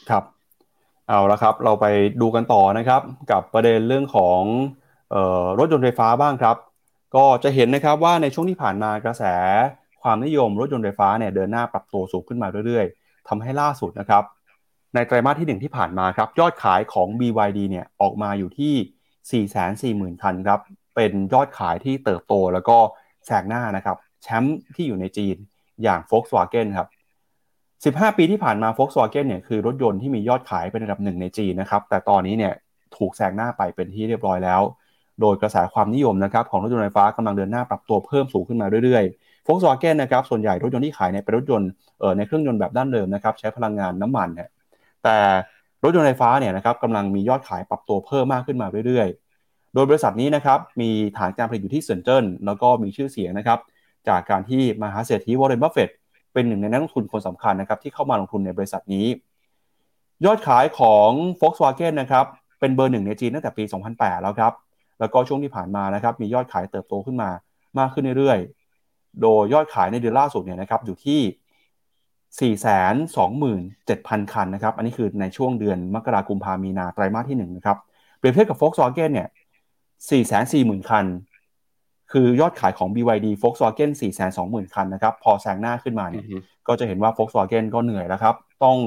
ครับเอาละครับเราไปดูกันต่อนะครับกับประเด็นเรื่องของรถยนต์ไฟฟ้าบ้างครับก็จะเห็นนะครับว่าในช่วงที่ผ่านมากระแสความนิยมรถยนต์ไฟฟ้าเนี่ยเดินหน้าปรับตัวสูงขึ้นมาเรื่อยๆทำให้ล่าสุดนะครับในไตรมาสที่1ที่ผ่านมาครับยอดขายของ BYD เนี่ยออกมาอยู่ที่ 440,000 คันครับเป็นยอดขายที่เติบโตแล้วก็แซงหน้านะครับแชมป์ที่อยู่ในจีนอย่าง Volkswagen ครับ15 ปีที่ผ่านมา Volkswagen เนี่ยคือรถยนต์ที่มียอดขายเป็นอันดับ1ในจีนนะครับแต่ตอนนี้เนี่ยถูกแซงหน้าไปเป็นที่เรียบร้อยแล้วโดยกระแสความนิยมนะครับของรถยนต์ไฟฟ้ากำลังเดินหน้าปรับตัวเพิ่มสูงขึ้นมาเรื่อยๆ Volkswagen นะครับส่วนใหญ่รถยนต์ที่ขายเนี่ยเป็นรถยนต์ในเครื่องยนต์แบบดั้งเดิมนะครับใช้พลังงานน้ำมันนะแต่รถยนต์ไฟฟ้าเนี่ยนะครับกำลังมียอดขายปรับตัวเพิ่มมากขึ้นมาเรื่อยๆโดยบริษัทนี้นะครับมีฐานการผลิตอยู่ที่เซินเจิ้นแล้วก็มีชื่อเสียงนะครับจากการที่มหาเศรษฐีวอร์เรน บัฟเฟตต์เป็นหนึ่งในนักลงทุนคนสำคัญนะครับที่เข้ามาลงทุนในบริษัทนี้ยอดขายของ Volkswagen นะครับเป็นเบอร์1ในจีนตั้งแต่ปี 2008 แล้วครับแล้วก็ช่วงที่ผ่านมานะครับมียอดขายเติบโตขึ้นมามากขึ้นเรื่อยๆโดยยอดขายในเดือนล่าสุดเนี่ยนะครับอยู่ที่427,000 คันนะครับอันนี้คือในช่วงเดือนมกราคมพามีนาไตรมาสที่1นะครับเปรียบเทียบกับ Volkswagen เนี่ย 440,000 คันคือยอดขายของ BYD Volkswagen 420,000 คันนะครับพอแซงหน้าขึ้นมาเนี่ย ก็จะเห็นว่า Volkswagen ก็เหนื่อยแล้วครับต้อง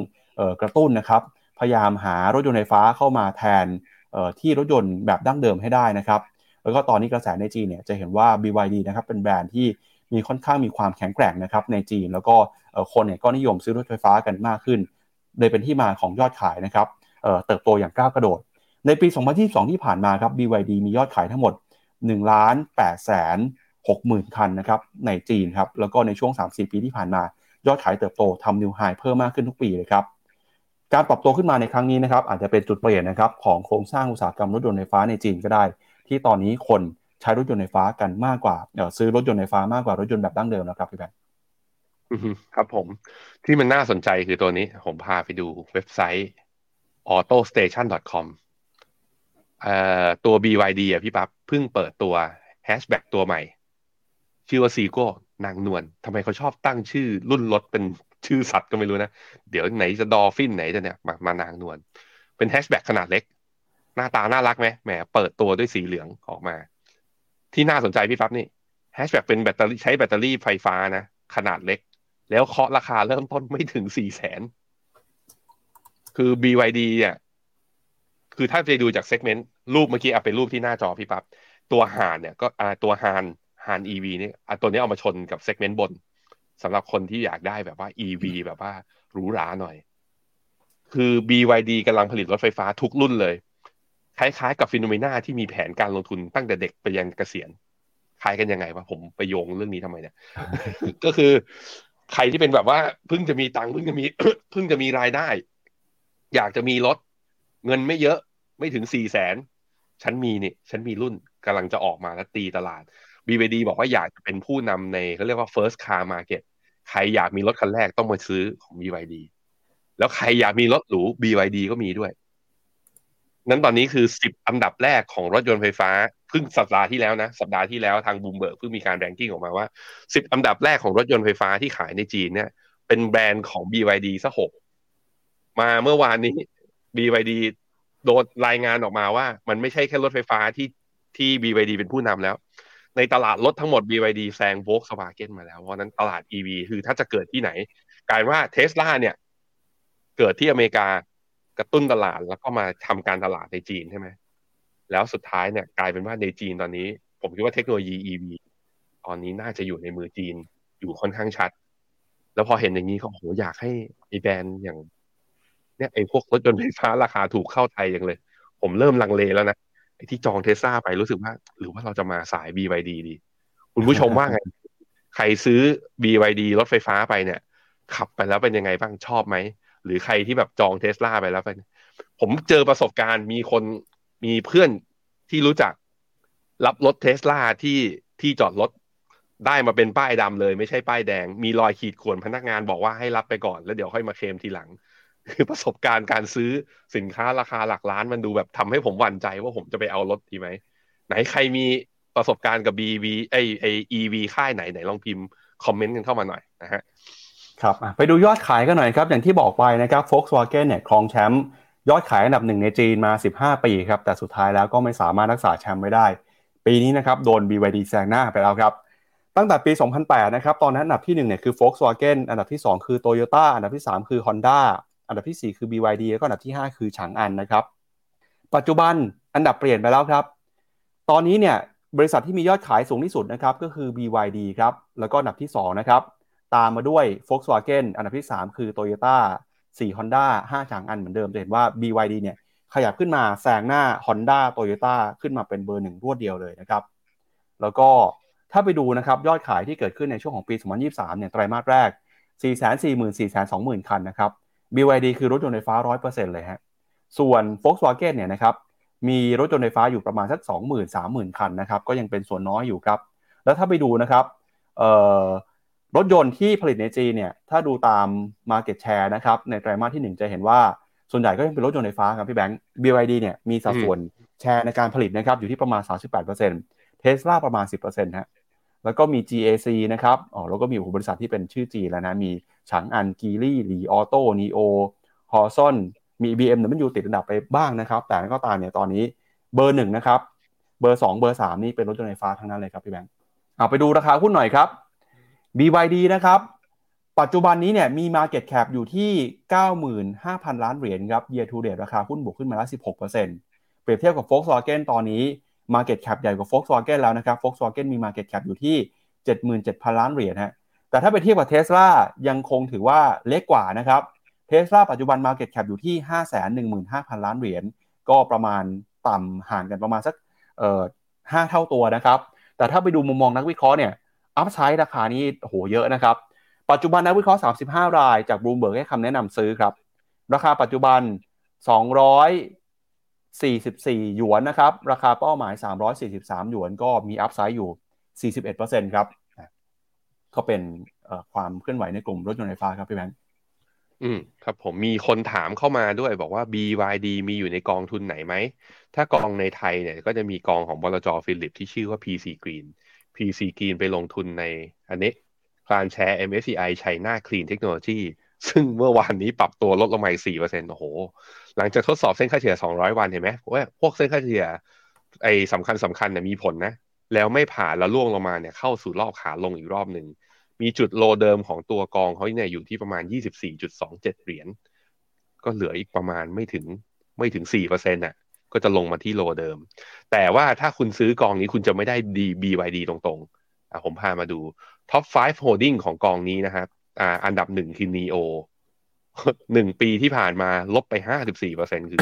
กระตุ้นนะครับพยายามหารถยนต์ไฟฟ้าเข้ามาแทนที่รถยนต์แบบดั้งเดิมให้ได้นะครับแล้วก็ตอนนี้กระแสในจีนเนี่ยจะเห็นว่า BYD นะครับเป็นแบรนด์ที่มีค่อนข้างมีความแข็งแกร่งนะครับในจีนแล้วก็คนเนี่ยก็นิยมซื้อรถไฟฟ้ากันมากขึ้นเลยเป็นที่มาของยอดขายนะครับเติบโตอย่างก้าวกระโดดในปี2022ที่ผ่านมาครับ BYD มียอดขายทั้งหมด 1,860,000 คันนะครับในจีนครับแล้วก็ในช่วง 3-4 ปีที่ผ่านมายอดขายเติบโตทำนิวไฮเพิ่มมากขึ้นทุกปีเลยครับการปรับตัวขึ้นมาในครั้งนี้นะครับอาจจะเป็นจุดเปลี่ยนนะครับของโครงสร้างอุตสาหกรรมรถยนต์ไฟฟ้าในจีนก็ได้ที่ตอนนี้คนใช้รถยนต์ไฟฟ้ากันมากกว่าซื้อรถยนต์ไฟฟ้ามากกว่ารถยนต์แบบดั้งเดิมนะครับพี่แบงค์ครับผมที่มันน่าสนใจคือตัวนี้ผมพาไปดูเว็บไซต์ autostation.com ตัว BYD อ่ะพี่ปั๊บเพิ่งเปิดตัวแฮชแบ็กตัวใหม่ชื่อว่าซีโก้นางนวลทำไมเขาชอบตั้งชื่อรุ่นรถเป็นชื่อสัตว์ก็ไม่รู้นะเดี๋ยวไหนจะดอลฟินไหนจะเนี่ยมานางนวลเป็นแฮชแบ็กขนาดเล็กหน้าตาน่ารักไหมแหมเปิดตัวด้วยสีเหลืองออกมาที่น่าสนใจพี่ปั๊บนี่แฮชแบ็กเป็นแบตเตอรี่ใช้แบตเตอรี่ไฟฟ้านะขนาดเล็กแล้วเคาะราคาเริ่มต้นไม่ถึง 400,000 คือ BYD เนี่ยคือถ้าไปดูจากเซกเมนต์รูปเมื่อกี้เป็นรูปที่หน้าจอพี่ปั๊บตัวห่านเนี่ยก็ตัวห่าน EV นี่ตัวนี้เอามาชนกับเซกเมนต์บนสำหรับคนที่อยากได้แบบว่า EV แบบว่าหรูหราหน่อยคือ BYD กำลังผลิตรถไฟฟ้าทุกรุ่นเลยคล้ายๆกับ Phenomena ที่มีแผนการลงทุนตั้งแต่เด็กไปยันเกษียณคล้ายกันยังไงวะผมไปโยงเรื่องนี้ทำไมเนี่ย ก็คือใครที่เป็นแบบว่าเพิ่งจะมีตังค์เพิ่งจะมีรายได้อยากจะมีรถเงินไม่เยอะไม่ถึง 400,000 ฉันมีรุ่นกำลังจะออกมาแล้วตีตลาด BYD บอกว่าอยากจะเป็นผู้นำในเขาเรียกว่า First Car Market ใครอยากมีรถคันแรกต้องมาซื้อของ BYD แล้วใครอยากมีรถหรู BYD ก็มีด้วยนั้นตอนนี้คือ10อันดับแรกของรถยนต์ไฟฟ้าเพิ่งสัปดาห์ที่แล้วทางบูมเบิร์กเพิ่งมีการแรงกิ้งออกมาว่า10อันดับแรกของรถยนต์ไฟฟ้าที่ขายในจีนเนี่ยเป็นแบรนด์ของ BYD ซะ6มาเมื่อวานนี้ BYD โดนรายงานออกมาว่ามันไม่ใช่แค่รถไฟฟ้าที่ BYD เป็นผู้นำแล้วในตลาดรถทั้งหมด BYD แซง Volkswagen มาแล้วเพราะนั้นตลาด EV คือถ้าจะเกิดที่ไหนกลายว่า Tesla เนี่ยเกิดที่อเมริกากระตุ้นตลาดแล้วก็มาทำการตลาดในจีนใช่ไหมแล้วสุดท้ายเนี่ยกลายเป็นว่าในจีนตอนนี้ผมคิดว่าเทคโนโลยี EV ตอนนี้น่าจะอยู่ในมือจีนอยู่ค่อนข้างชัดแล้วพอเห็นอย่างนี้ก็โหอยากให้ไอ้แบรนด์อย่างเนี่ยไอ้พวกรถยนต์ไฟฟ้าราคาถูกเข้าไทยอย่างเลยผมเริ่มลังเลแล้วนะไอ้ที่จอง Tesla ไปรู้สึกว่าหรือว่าเราจะมาสาย BYD ดีคุณผู้ชมว่าไงใครซื้อ BYD รถไฟฟ้าไปเนี่ยขับไปแล้วเป็นยังไงบ้างชอบไหมหรือใครที่แบบจอง Tesla ไปแล้วผมเจอประสบการณ์มีเพื่อนที่รู้จักรับรถ Tesla ที่จอดรถได้มาเป็นป้ายดำเลยไม่ใช่ป้ายแดงมีรอยขีดข่วนพนักงานบอกว่าให้รับไปก่อนแล้วเดี๋ยวค่อยมาเคลมทีหลังคือประสบการณ์การซื้อสินค้าราคาหลักล้านมันดูแบบทำให้ผมหวั่นใจว่าผมจะไปเอารถดีไหม ไหนใครมีประสบการณ์กับ BV EV ค่ายไหนลองพิมพ์คอมเมนต์กันเข้ามาหน่อยนะฮะครับไปดูยอดขายกันหน่อยครับอย่างที่บอกไปนะครับ Volkswagen เนี่ยครองแชมป์ยอดขายอันดับ1ในจีนมา15ปีครับแต่สุดท้ายแล้วก็ไม่สามารถรักษาแชมป์ไว้ได้ปีนี้นะครับโดน BYD แซงหน้าไปแล้วครับตั้งแต่ปี2008นะครับตอนนั้นอันดับที่1เนี่ยคือ Volkswagen อันดับที่2คือ Toyota อันดับที่3คือ Honda อันดับที่4คือ BYD แล้วก็อันดับที่5คือฉางอันนะครับปัจจุบันอันดับเปลี่ยนไปแล้วครับตอนนี้เนี่ยบริษัทที่มียอดขายสูงที่สุดนะครับก็คือ BYD ครับแล้วก็อันดับที่2นะครับตามมาด้วย Volkswagen อันดับที่3คือ Toyota 4 Honda 5ฉางอันเหมือนเดิมจะเห็นว่า BYD เนี่ยขยับขึ้นมาแซงหน้า Honda Toyota ขึ้นมาเป็นเบอร์1รวดเดียวเลยนะครับแล้วก็ถ้าไปดูนะครับยอดขายที่เกิดขึ้นในช่วงของปี2023เนี่ยไตรมาสแรก 440,000-420,000 คันนะครับ BYD คือรถยนต์ไฟฟ้า 100% เลยฮะส่วน Volkswagen เนี่ยนะครับมีรถยนต์ไฟฟ้าอยู่ประมาณสัก 20,000-30,000 คันนะครับก็ยังเป็นส่วนน้อยอยู่ครับแล้วถ้าไปดูนะครับรถยนต์ที่ผลิตในจีนเนี่ยถ้าดูตาม market share นะครับในไตรมาสที่1จะเห็นว่าส่วนใหญ่ก็ยังเป็นรถยนต์ไฟฟ้าครับพี่แบงค์ BYD เนี่ยมีสัดส่วนแชร์ในการผลิตนะครับอยู่ที่ประมาณ 38% Tesla ประมาณ 10% ฮะแล้วก็มี GAC นะครับแล้วก็มีบริษัทที่เป็นชื่อจีนแล้วนะมีฉางอัน กีลี่ Li Auto NIO Horizon มี BM เนี่ยมันอยู่ติดอันดับไปบ้างนะครับแต่ก็ตามเนี่ยตอนนี้เบอร์1นะครับเบอร์2เบอร์3นี่เป็นรถยนต์ไฟฟ้าทั้งนั้นเลยครับพี่แบงค์เอาไปดูราคาหุ้นหน่อยครับ BYD นะครับปัจจุบันนี้เนี่ยมี market cap อยู่ที่ 95,000 ล้านเหรียญครับ year to date ราคาหุ้นบวกขึ้นมาแล้ว 16% เปรียบเทียบกับ Volkswagen ตอนนี้ market cap ใหญ่กว่า Volkswagen แล้วนะครับ Volkswagen มี market cap อยู่ที่ 77,000 ล้านเหรียญฮะแต่ถ้าไปเทียบกับ Tesla ยังคงถือว่าเล็กกว่านะครับ Tesla ปัจจุบัน market cap อยู่ที่ 515,000 ล้านเหรียญก็ประมาณต่ำห่างกันประมาณสัก5 เท่าตัวนะครับแต่ถ้าไปดูมุมมองนักวิเคราะห์เนี่ย upside ราคานี้โหเยอะนะครับปัจจุบันนักวิเคราะห์35รายจากบลูมเบิร์กให้คำแนะนำซื้อครับราคาปัจจุบัน244หยวนนะครับราคาเป้าหมาย343หยวนก็มีอัพไซด์อยู่ 41% ครับก็เป็นความเคลื่อนไหวในกลุ่มรถยนต์ไฟฟ้าครับพี่แบงค์ครับผมมีคนถามเข้ามาด้วยบอกว่า BYD มีอยู่ในกองทุนไหนไหมถ้ากองในไทยเนี่ยก็จะมีกองของบลจ.ฟิลิปที่ชื่อว่า PC Greenไปลงทุนในอันนี้การแชร์ MSCI China Clean Technology ซึ่งเมื่อวานนี้ปรับตัวลดลงมาอีก 4% โอ้โหหลังจากทดสอบเส้นค่าเฉลี่ย200วันเห็นไหมว่าพวกเส้นค่าเฉลี่ยไอ้สำคัญเนี่ยมีผลนะแล้วไม่ผ่านแล้วล่วงลงมาเนี่ยเข้าสู่รอบขาลงอีกรอบหนึ่งมีจุดโลเดิมของตัวกองเขาเนี่ยอยู่ที่ประมาณ 24.27 เหรียญก็เหลืออีกประมาณไม่ถึง 4% น่ะก็จะลงมาที่โลเดิมแต่ว่าถ้าคุณซื้อกองนี้คุณจะไม่ได้ BYD ตรงๆผมพามาดูท็อป5 holding ของกองนี้นะครับอันดับ1คือ NIO 1 ปีที่ผ่านมาลบไป 54% คือ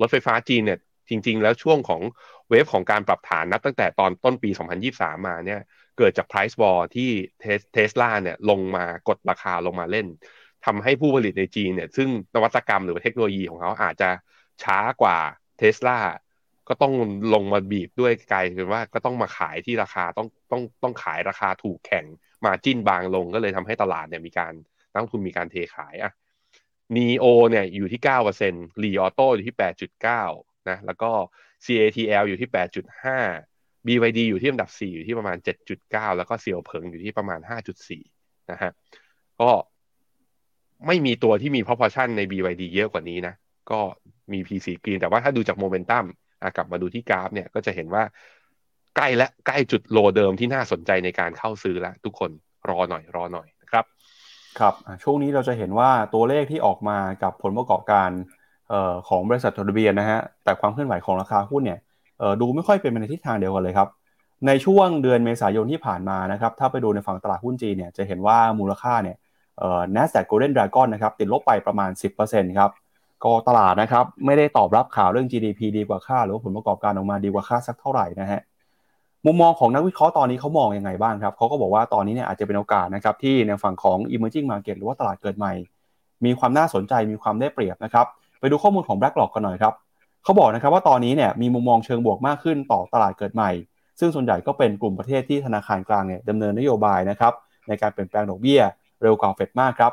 รถไฟฟ้าจีนเนี่ยจริงๆแล้วช่วงของเวฟของการปรับฐานนับตั้งแต่ตอนต้นปี2023มาเนี่ยเกิดจาก price war ที่ Tesla เนี่ยลงมากดราคาลงมาเล่นทำให้ผู้ผลิตในจีนเนี่ยซึ่งนวัตกรรมหรือเทคโนโลยีของเขาอาจจะช้ากว่า Teslaก็ต้องลงมาบีบด้วยกลายเป็นว่าก็ต้องมาขายที่ราคาต้องขายราคาถูกแข่งมาจิ้นบางลงก็เลยทำให้ตลาดเนี่ยมีการนักลงทุนมีการเทขายอ่ะ NIO เนี่ยอยู่ที่ 9% Li Auto อยู่ที่ 8.9 นะแล้วก็ CATL อยู่ที่ 8.5 BYD อยู่ที่อันดับ4อยู่ที่ประมาณ 7.9 แล้วก็เสี่ยวเผิงอยู่ที่ประมาณ 5.4 นะฮะก็ไม่มีตัวที่มี proportion ใน BYD เยอะกว่านี้นะก็มี PC Green แต่ว่าถ้าดูจากโมเมนตัมกลับมาดูที่กราฟเนี่ยก็จะเห็นว่าใกล้จุดโลเดิมที่น่าสนใจในการเข้าซื้อแล้วทุกคนรอหน่อยนะครับครับช่วงนี้เราจะเห็นว่าตัวเลขที่ออกมากับผลประกอบการของบริษัทจดทะเบียนนะฮะแต่ความเคลื่อนไหวของราคาหุ้นเนี่ยดูไม่ค่อยเป็นไปในทิศทางเดียวกันเลยครับในช่วงเดือนเมษายนที่ผ่านมานะครับถ้าไปดูในฝั่งตลาดหุ้นจีนเนี่ยจะเห็นว่ามูลค่าเนี่ย Nasdaq Golden Dragon นะครับติดลบไปประมาณ 10% ครับก็ตลาดนะครับไม่ได้ตอบรับข่าวเรื่อง GDP ดีกว่าคาดหรือว่าผลประกอบการออกมาดีกว่าคาดสักเท่าไหร่นะฮะมุมมองของนักวิเคราะห์ตอนนี้เขามองยังไงบ้างครับเขาก็บอกว่าตอนนี้เนี่ยอาจจะเป็นโอกาสนะครับที่ในฝั่งของ Emerging Market หรือว่าตลาดเกิดใหม่มีความน่าสนใจมีความได้เปรียบนะครับไปดูข้อมูลของ BlackRock กันหน่อยครับเขาบอกนะครับว่าตอนนี้เนี่ยมีมุมมองเชิงบวกมากขึ้นต่อตลาดเกิดใหม่ซึ่งส่วนใหญ่ก็เป็นกลุ่มประเทศที่ธนาคารกลางเนี่ยดำเนินนโยบายนะครับในการเปลี่ยนแปลงดอกเบี้ยเร็วกว่า Fed มากครับ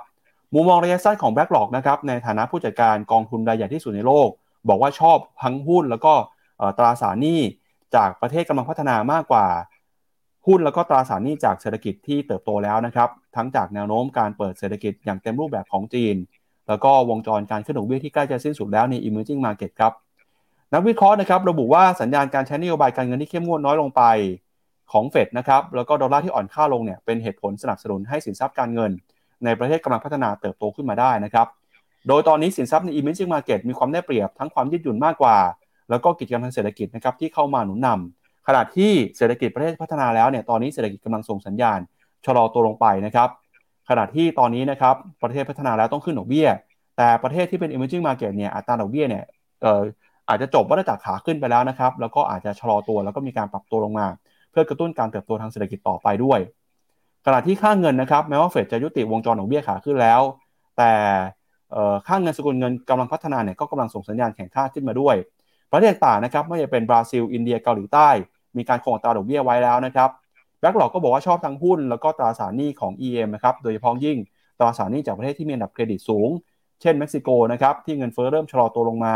มุมมองระยะสั้นของ BlackRock นะครับในฐานะผู้จัดการกองทุนรายใหญ่ที่สุดในโลกบอกว่าชอบทั้งหุ้นแล้วก็ตราสารหนี้ จากประเทศกำลังพัฒนามากกว่าหุ้นแล้วก็ตราสารหนี้จากเศรษฐกิจที่เติบโตแล้วนะครับทั้งจากแนวโน้มการเปิดเศรษฐกิจอย่างเต็มรูปแบบของจีนแล้วก็วงจรการขึ้นดอกเบี้ยที่ใกล้จะสิ้นสุดแล้วใน Emerging Market ครับนักวิเคราะห์นะครับระบุว่าสัญญาณการใช้นโยบายการเงินที่เข้มงวดน้อยลงไปของเฟดนะครับแล้วก็ดอลลาร์ที่อ่อนค่าลงเนี่ยเป็นเหตุผลสนับสนุนให้สินทรัพย์การเงินในประเทศกำลังพัฒนาเติบโตขึ้นมาได้นะครับโดยตอนนี้สินทรัพย์ใน Emerging Market มีความได้เปรียบทั้งความยืดหยุ่นมากกว่าแล้วก็กิจกรรมทางเศรษฐกิจนะครับที่เข้ามาหนุนนำขณะที่เศรษฐกิจประเทศพัฒนาแล้วเนี่ยตอนนี้เศรษฐกิจกำลังส่งสัญญาณชะลอตัวลงไปนะครับขณะที่ตอนนี้นะครับประเทศพัฒนาแล้วต้องขึ้นดอกเบี้ยแต่ประเทศที่เป็น Emerging Market เนี่ยอัตราดอกเบี้ยเนี่ยอาจจะจบวัฏจักรขาขึ้นไปแล้วนะครับแล้วก็อาจจะชะลอตัวแล้วก็มีการปรับตัวลงมาเพื่อกระตุ้นการเติบโตทางเศรษฐกิจต่อไปด้วยขณะที่ค่าเงินนะครับแม้ว่าเฟดจะยุติวงจรดอกเบี้ยขาขึ้นแล้วแต่ค่าเงินสกุลเงินกำลังพัฒนาเนี่ยก็กำลังส่งสัญญาณแข่งค่าขึ้นมาด้วยประเทศต่างนะครับไม่ว่าจะเป็นบราซิลอินเดียเกาหลีใต้มีการคงอัตราดอกเบี้ยไว้แล้วนะครับBlackRock ก็บอกว่าชอบทั้งหุ้นแล้วก็ตราสารหนี้ของ EM นะครับโดยเฉพาะยิ่งตราสารหนี้จากประเทศที่มีอันดับเครดิตสูงเช่นเม็กซิโกนะครับที่เงินเฟ้อเริ่มชะลอตัวลงมา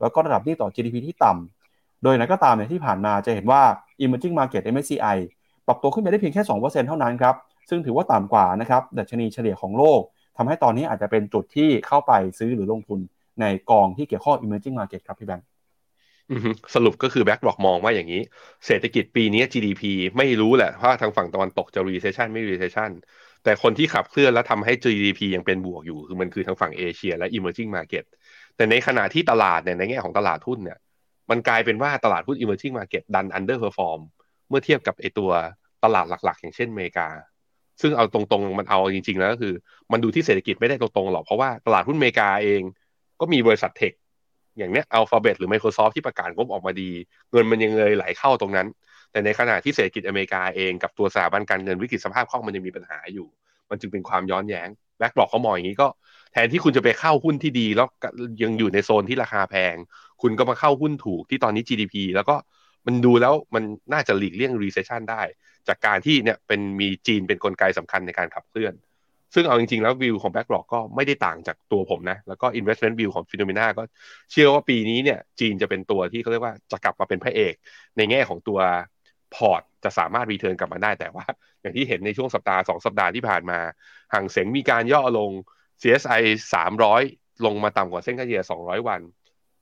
แล้วก็ระดับหนี้ต่อ GDP ที่ต่ำโดยนั้นก็ตามเนี่ยที่ผ่านมาจะเห็นว่า Emerging Market MSCI ปรับตัวขึ้นไปได้เพียงแค่ 2% เท่านั้นครับซึ่งถือว่าต่ำกว่านะครับดัชนีเฉลี่ยของโลกทำให้ตอนนี้อาจจะเป็นจุดที่เข้าไปซื้อหรือลงทุนในกองที่เกี่ยวข้อง Emerging Market ครับพี่แบงค์สรุปก็คือ BlackRock มองว่าอย่างนี้เศรษฐกิจปีนี้ GDP ไม่รู้แหละว่าทางฝั่งตะวันตกจะ recession ไม่ recession แต่คนที่ขับเคลื่อนและทำให้ GDP ยังเป็นบวกอยู่คือมันคือทางฝั่งเอเชียและ Emerging Market แต่ในขณะที่ตลาดเนี่ยในแง่ของตลาดหุ้นเนี่ยมันกลายเป็นว่าตลาดหุ้น Emerging Market ดัน underperform เมื่อเทียบกับไอตัวตลาดหลักๆอย่างเช่นอเมริกาซึ่งเอาตรงๆมันเอาจริงๆแล้วก็คือมันดูที่เศรษฐกิจไม่ได้ตรงๆหรอกเพราะว่าตลาดหุ้นอเมริกาเองก็มีบริษัทเทคอย่างเนี้ย Alphabet หรือ Microsoft ที่ประกาศงบออกมาดีเงินมันยังเลยไหลเข้าตรงนั้นแต่ในขณะที่เศรษฐกิจอเมริกาเองกับตัวสถาบันการเงินวิกฤตสภาพคล่องมันยังมีปัญหาอยู่มันจึงเป็นความย้อนแย้ง BlackRock เขามองอย่างนี้ก็แทนที่คุณจะไปเข้าหุ้นที่ดีแล้วยังอยู่ในโซนที่ราคาแพงคุณก็มาเข้าหุ้นถูกที่ตอนนี้ GDP แล้วก็มันดูแล้วมันน่าจะหลีกเลี่ยง recession ได้จากการที่เนี่ยเป็นมีจีนเป็นกลไกสำคัญในการขับเคลื่อนซึ่งเอาจริงๆแล้ววิวของ BlackRock ก็ไม่ได้ต่างจากตัวผมนะแล้วก็ investment view ของ Phenomena ก็เชื่อว่าปีนี้เนี่ยจีนจะเป็นตัวที่เขาเรียกว่าจะกลับมาเป็นพระเอกในแง่ของตัวพอร์ตจะสามารถรีเทิร์นกลับมาได้แต่ว่าอย่างที่เห็นในช่วงสัปดาห์2สัปดาห์ที่ผ่านมาห่างเส็งมีการย่อลง CSI 300 ลงมาต่ำกว่าเส้นค่าเฉลี่ย200วัน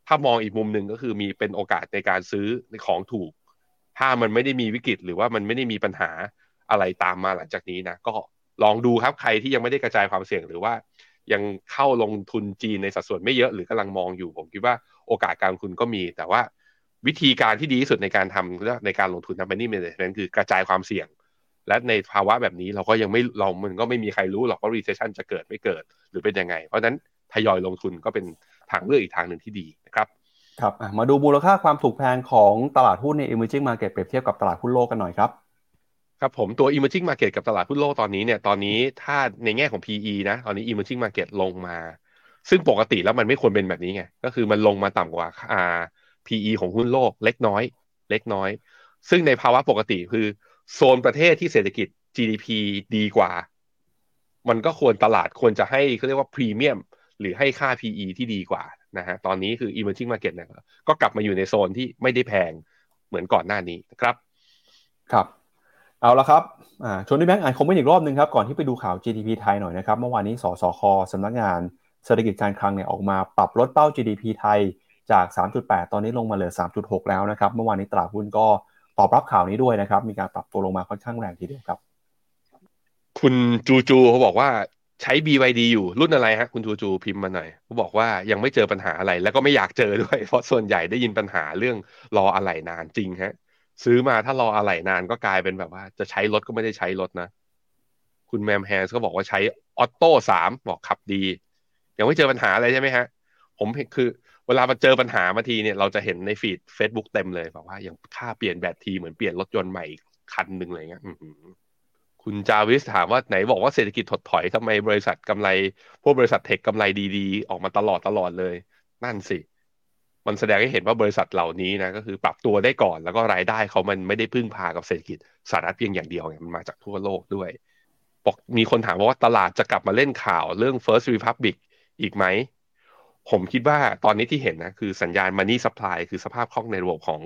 ถ้ามองอีกมุมนึงก็คือมีเป็นโอกาสในการซื้อในของถูกถ้ามันไม่ได้มีวิกฤตหรือว่ามันไม่ได้มีปัญหาอะไรตามมาหลังจากนี้นะก็ลองดูครับใครที่ยังไม่ได้กระจายความเสี่ยงหรือว่ายังเข้าลงทุนจีนในสัดส่วนไม่เยอะหรือกำลังมองอยู่ผมคิดว่าโอกาสการลงทุนก็มีแต่ว่าวิธีการที่ดีที่สุดในการทำในการลงทุนทำเป็นนี่เป็นนั่นคือกระจายความเสี่ยงและในภาวะแบบนี้เราก็ยังไม่เรามันก็ไม่มีใครรู้หรอกว่า recession จะเกิดไม่เกิดหรือเป็นยังไงเพราะนั้นทยอยลงทุนก็เป็นทางเลือกอีกทางหนึ่งที่ดีนะครับครับมาดูมูลค่าความถูกแพงของตลาดหุ้นใน emerging market เปรียบเทียบกับตลาดหุ้นโลกกันหน่อยครับครับผมตัว Emerging Market กับตลาดหุ้นโลกตอนนี้เนี่ยตอนนี้ถ้าในแง่ของ PE นะตอนนี้ Emerging Market ลงมาซึ่งปกติแล้วมันไม่ควรเป็นแบบนี้ไงก็คือมันลงมาต่ำกว่าPE ของหุ้นโลกเล็กน้อยซึ่งในภาวะปกติคือโซนประเทศที่เศรษฐกิจ GDP ดีกว่ามันก็ควรตลาดควรจะให้เขาเรียกว่าพรีเมียมหรือให้ค่า PE ที่ดีกว่านะฮะตอนนี้คือ Emerging Market เนี่ยก็กลับมาอยู่ในโซนที่ไม่ได้แพงเหมือนก่อนหน้านี้นะครับครับเอาละครับชวนพี่แบงค์อ่านคอมเมนต์อีกรอบนึงครับก่อนที่ไปดูข่าว GDP ไทยหน่อยนะครับเมื่อวานนี้สสค.สำนักงานเศรษฐกิจการคลังเนี่ยออกมาปรับลดเป้า GDP ไทยจาก 3.8 ตอนนี้ลงมาเหลือ 3.6 แล้วนะครับเมื่อวานนี้ตลาดหุ้นก็ตอบรับข่าวนี้ด้วยนะครับมีการปรับตัวลงมาค่อนข้างแรงทีเดียวครับคุณจูเขาบอกว่าใช้ BYD อยู่รุ่นอะไรฮะคุณจูพิมพ์มาหน่อยเขาบอกว่ายังไม่เจอปัญหาอะไรแล้วก็ไม่อยากเจอด้วยเพราะส่วนใหญ่ได้ยินปัญหาเรื่องรออะไหล่นานจริงฮะซื้อมาถ้ารออะไหล่นานก็กลายเป็นแบบว่าจะใช้รถก็ไม่ได้ใช้รถนะคุณแมมแฮนส์ก็บอกว่าใช้ออโต้3บอกขับดียังไม่เจอปัญหาอะไรใช่ไหมฮะผมคือเวลามาเจอปัญหามาทีเนี่ยเราจะเห็นในฟีด Facebook เต็มเลยบอกว่าอย่างค่าเปลี่ยนแบตทีเหมือนเปลี่ยนรถยนต์ใหม่อีกคันนึงอะไรเงี้ยคุณจาวิสถามว่าไหนบอกว่าเศรษฐกิจถดถอยทำไมบริษัทกำไรพวกบริษัทเทคกำไรดีๆออกมาตลอดเลยนั่นสิมันแสดงให้เห็นว่าบริษัทเหล่านี้นะก็คือปรับตัวได้ก่อนแล้วก็รายได้เขามันไม่ได้พึ่งพากับเศรษฐกิจสหรัฐเพียงอย่างเดียวไงมันมาจากทั่วโลกด้วยบอกมีคนถามว่าตลาดจะกลับมาเล่นข่าวเรื่อง First Republic อีกไหมผ ผมคิดว่าตอนนี้ที่เห็นนะคือสัญญาณ Money Supply คือสภาพคล่องในระบบของ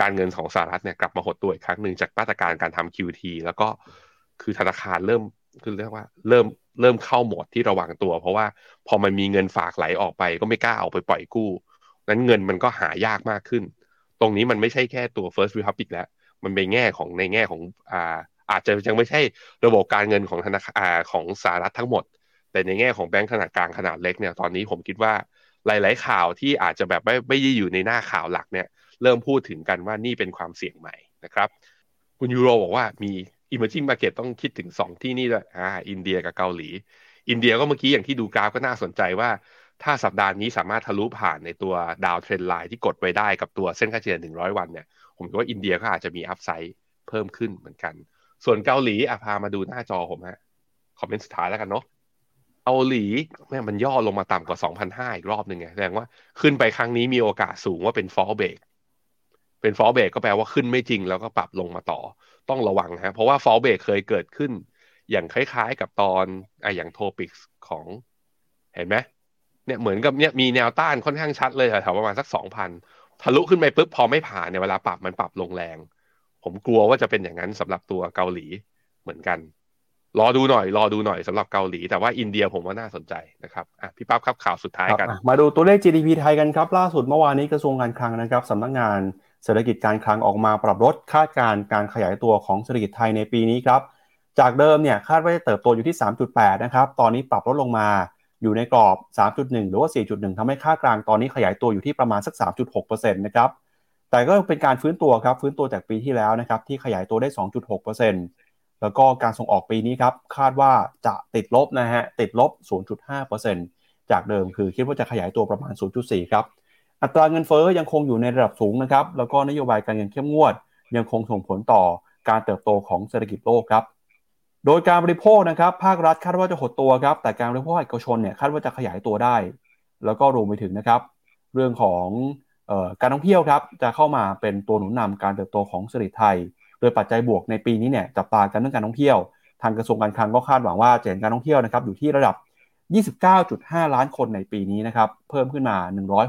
การเงินของสหรัฐเนี่ยกลับมาหดตัวอีกครั้งหนึ่งจากมาตรการการทำ QT แล้วก็คือธนาคารเริ่มคือเรียกว่าเริ่มเข้าโหมดที่ระวังตัวเพราะว่าพอมันมีเงินฝากไหลออกไปก็ไม่กล้าเอาไปปล่อยกู้นั้นเงินมันก็หายากมากขึ้นตรงนี้มันไม่ใช่แค่ตัว First Republic แล้วมันเป็นในแง่ของอาจจะยังไม่ใช่ระบบการเงินของธนาคารของสหรัฐทั้งหมดแต่ในแง่ของแบงก์ขนาดกลางขนาดเล็กเนี่ยตอนนี้ผมคิดว่าหลายๆข่าวที่อาจจะแบบไม่ได้อยู่ในหน้าข่าวหลักเนี่ยเริ่มพูดถึงกันว่านี่เป็นความเสี่ยงใหม่นะครับคุณยูโรบอกว่ามี emerging market ต้องคิดถึง2ที่นี่ด้วยอินเดียกับเกาหลีอินเดียก็เมื่อกี้อย่างที่ดูกราฟก็น่าสนใจว่าถ้าสัปดาห์นี้สามารถทะลุผ่านในตัวดาวเทรนด์ไลน์ที่กดไว้ได้กับตัวเส้นค่าเฉลี่ย100วันเนี่ยผมคิดว่าอินเดียก็อาจจะมีอัพไซด์เพิ่มขึ้นเหมือนกันส่วนเกาหลีพามาดูหน้าจอผมฮะคอมเมนต์สุดท้ายแล้วกันเนาะเกาหลีเนี่ยมันย่อลงมาต่ำกว่า 2,500 อีกรอบนึงไงแสดงว่าขึ้นไปครั้งนี้มีโอกาสสูงว่าเป็นฟอลเบรกก็แปลว่าขึ้นไม่จริงแล้วก็ปรับลงมาต่อต้องระวังนะเพราะว่าฟอลเบรกเคยเกิดขึ้นอย่างคล้ายๆกับตอนอย่างโทปิกของเห็นไหมเนี่ยเหมือนกับเนี่ยมีแนวต้านค่อนข้างชัดเลยแถวประมาณสัก 2,000 ทะลุขึ้นไปปุ๊บพอไม่ผ่านเนี่ยเวลาปรับมันปรับลงแรงผมกลัวว่าจะเป็นอย่างนั้นสำหรับตัวเกาหลีเหมือนกันรอดูหน่อยสำหรับเกาหลีแต่ว่าอินเดียผมว่าน่าสนใจนะครับพี่ป๊าบครับข่าวสุดท้ายกันมาดูตัวเลข GDP ไทยกันครับล่าสุดเมื่อวานนี้กระทรวงการคลังนะครับสำนักงานเศรษฐกิจการคลังออกมาปรับลดคาดการณ์การขยายตัวของเศรษฐกิจไทยในปีนี้ครับจากเดิมเนี่ยคาดว่าจะเติบโตอยู่ที่ 3.8 นะครับตอนนี้ปรับลดลงมาอยู่ในกรอบ 3.1 หรือว่า 4.1 ทำให้ค่ากลางตอนนี้ขยายตัวอยู่ที่ประมาณสัก 3.6% นะครับแต่ก็เป็นการฟื้นตัวจากปีที่แล้วนะครับที่ขยายตัวได้ 2.6% แล้วก็การส่งออกปีนี้ครับคาดว่าจะติดลบนะฮะติดลบ 0.5% จากเดิมคือคิดว่าจะขยายตัวประมาณ 0.4 ครับอัตราเงินเฟ้อยังคงอยู่ในระดับสูงนะครับแล้วก็นโยบายการเงินเข้มงวดยังคงส่งผลต่อการเติบโตของเศรษฐกิจโลกครับโดยการบริโภคนะครับภาครัฐคาดว่าจะหดตัวครับแต่การบริโภคเอกชนเนี่ยคาดว่าจะขยายตัวได้แล้วก็รวมไปถึงนะครับเรื่องของการท่องเที่ยวครับจะเข้ามาเป็นตัวหนุนนำการเติบโตของเศรษฐกิจไทยโดยปัจจัยบวกในปีนี้เนี่ยจับตากันเรื่องการท่องเที่ยวทางกระทรวงการคลังก็คาดหวังว่าจะเห็นการท่องเที่ยวนะครับอยู่ที่ระดับ 29.5 ล้านคนในปีนี้นะครับเพิ่มขึ้นมา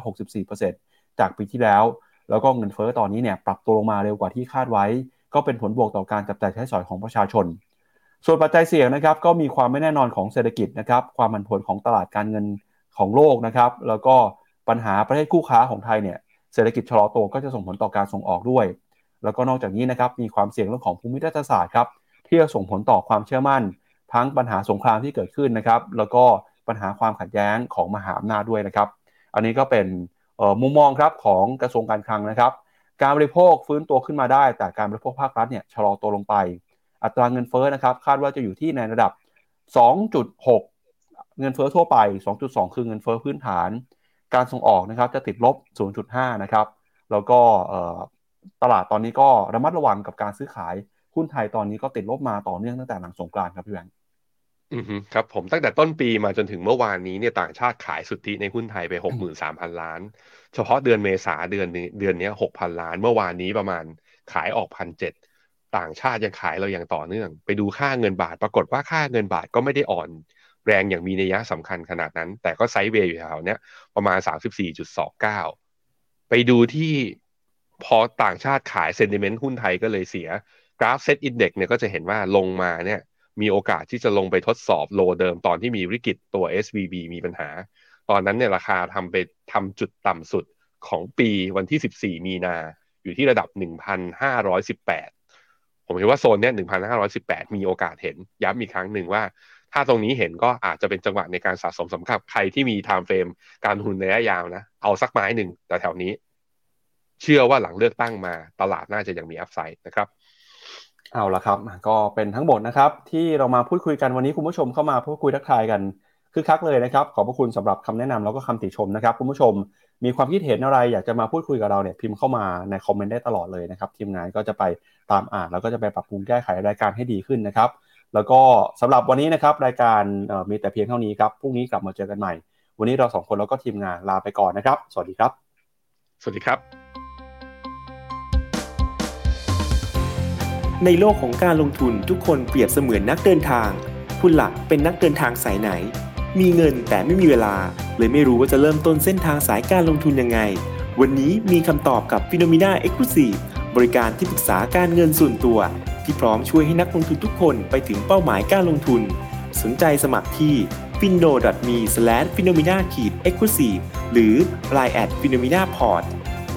164% จากปีที่แล้วแล้วก็เงินเฟ้อตอนนี้เนี่ยปรับตัวลงมาเร็วกว่าที่คาดไว้ก็เป็นผลบวกต่อการจับจ่ายใช้สอยของประชาชนส่วนปัจจัยเสี่ยงนะครับก็มีความไม่แน่นอนของเศรษฐกิจนะครับความผันผวนของตลาดการเงินของโลกนะครับแล้วก็ปัญหาประเทศคู่ค้าของไทยเนี่ยเศรษฐกิจชะลอตัวก็จะส่งผลต่อการส่งออกด้วยแล้วก็นอกจากนี้นะครับมีความเสี่ยงเรื่องของภูมิรัฐศาสตร์ครับที่จะส่งผลต่อความเชื่อมั่นทั้งปัญหาสงครามที่เกิดขึ้นนะครับแล้วก็ปัญหาความขัดแย้งของมหาอำนาจด้วยนะครับอันนี้ก็เป็นมุมมองครับของกระทรวงการคลังนะครับการบริโภคฟื้นตัวขึ้นมาได้แต่การบริโภคภาครัฐเนี่ยชะลอตัวลงไปอัตราเงินเฟ้อนะครับคาดว่าจะอยู่ที่ในระดับ 2.6 เงินเฟ้อทั่วไป 2.2 คือเงินเฟ้อพื้นฐานการส่งออกนะครับจะติดลบ 0.5 นะครับแล้วก็ตลาดตอนนี้ก็ระมัดระวังกับการซื้อขายหุ้นไทยตอนนี้ก็ติดลบมาต่อเนื่องตั้งแต่หลังสงกรานต์ครับพี่แบงค์ครับผมตั้งแต่ต้นปีมาจนถึงเมื่อวานนี้เนี่ยต่างชาติขายสุทธิในหุ้นไทยไป 63,000 ล้านเฉพาะเดือนเมษาเดือนนี้ 6,000 ล้านเมื่อวานนี้ประมาณขายออก 1,700ต่างชาติยังขายเราอย่างต่อเนื่องไปดูค่าเงินบาทปรากฏว่าค่าเงินบาทก็ไม่ได้อ่อนแรงอย่างมีนัยสำคัญขนาดนั้นแต่ก็ไซด์เวย์อยู่แถวเนี้ยประมาณ 34.29 ไปดูที่พอต่างชาติขายเซนติเมนต์หุ้นไทยก็เลยเสียกราฟเซตอินเด็กซ์เนี่ยก็จะเห็นว่าลงมาเนี่ยมีโอกาสที่จะลงไปทดสอบโลเดิมตอนที่มีวิกฤตตัว SVB มีปัญหาตอนนั้นเนี่ยราคาทำจุดต่ำสุดของปีวันที่14มีนาอยู่ที่ระดับ 1,518ผมคิดว่าโซนเนี้ย 1,518 มีโอกาสเห็นย้ำอีกครั้งหนึ่งว่าถ้าตรงนี้เห็นก็อาจจะเป็นจังหวะในการสะสมสำหรับใครที่มีไทม์เฟรมการหุ้นระยะยาวนะเอาสักไม้หนึ่งแต่แถวนี้เชื่อว่าหลังเลือกตั้งมาตลาดน่าจะยังมีอัพไซด์นะครับเอาละครับก็เป็นทั้งหมดนะครับที่เรามาพูดคุยกันวันนี้คุณผู้ชมเข้ามาพูดคุยทักทายกันคือคักเลยนะครับขอบพระคุณสำหรับคำแนะนำแล้วก็คำติชมนะครับคุณผู้ชมมีความคิดเห็นอะไรอยากจะมาพูดคุยกับเราเนี่ยพิมพ์เข้ามาในคอมเมนต์ได้ตลอดเลยนะครับทีมงานก็จะไปตามอ่านแล้วก็จะไปปรับปรุงแก้ไขรายการให้ดีขึ้นนะครับแล้วก็สำหรับวันนี้นะครับรายการมีแต่เพียงเท่านี้ครับพรุ่งนี้กลับมาเจอกันใหม่วันนี้เรา2คนแล้วก็ทีมงานลาไปก่อนนะครับสวัสดีครับสวัสดีครับในโลกของการลงทุนทุกคนเปรียบเสมือนนักเดินทางคุณล่ะเป็นนักเดินทางสายไหน มีเงินแต่ไม่มีเวลาเลยไม่รู้ว่าจะเริ่มต้นเส้นทางสายการลงทุนยังไงวันนี้มีคำตอบกับ Phenomena Exclusive บริการที่ปรึกษาการเงินส่วนตัวที่พร้อมช่วยให้นักลงทุนทุกคนไปถึงเป้าหมายการลงทุนสนใจสมัครที่ finno.me/phenomena-exclusive หรือ line@phenomenaport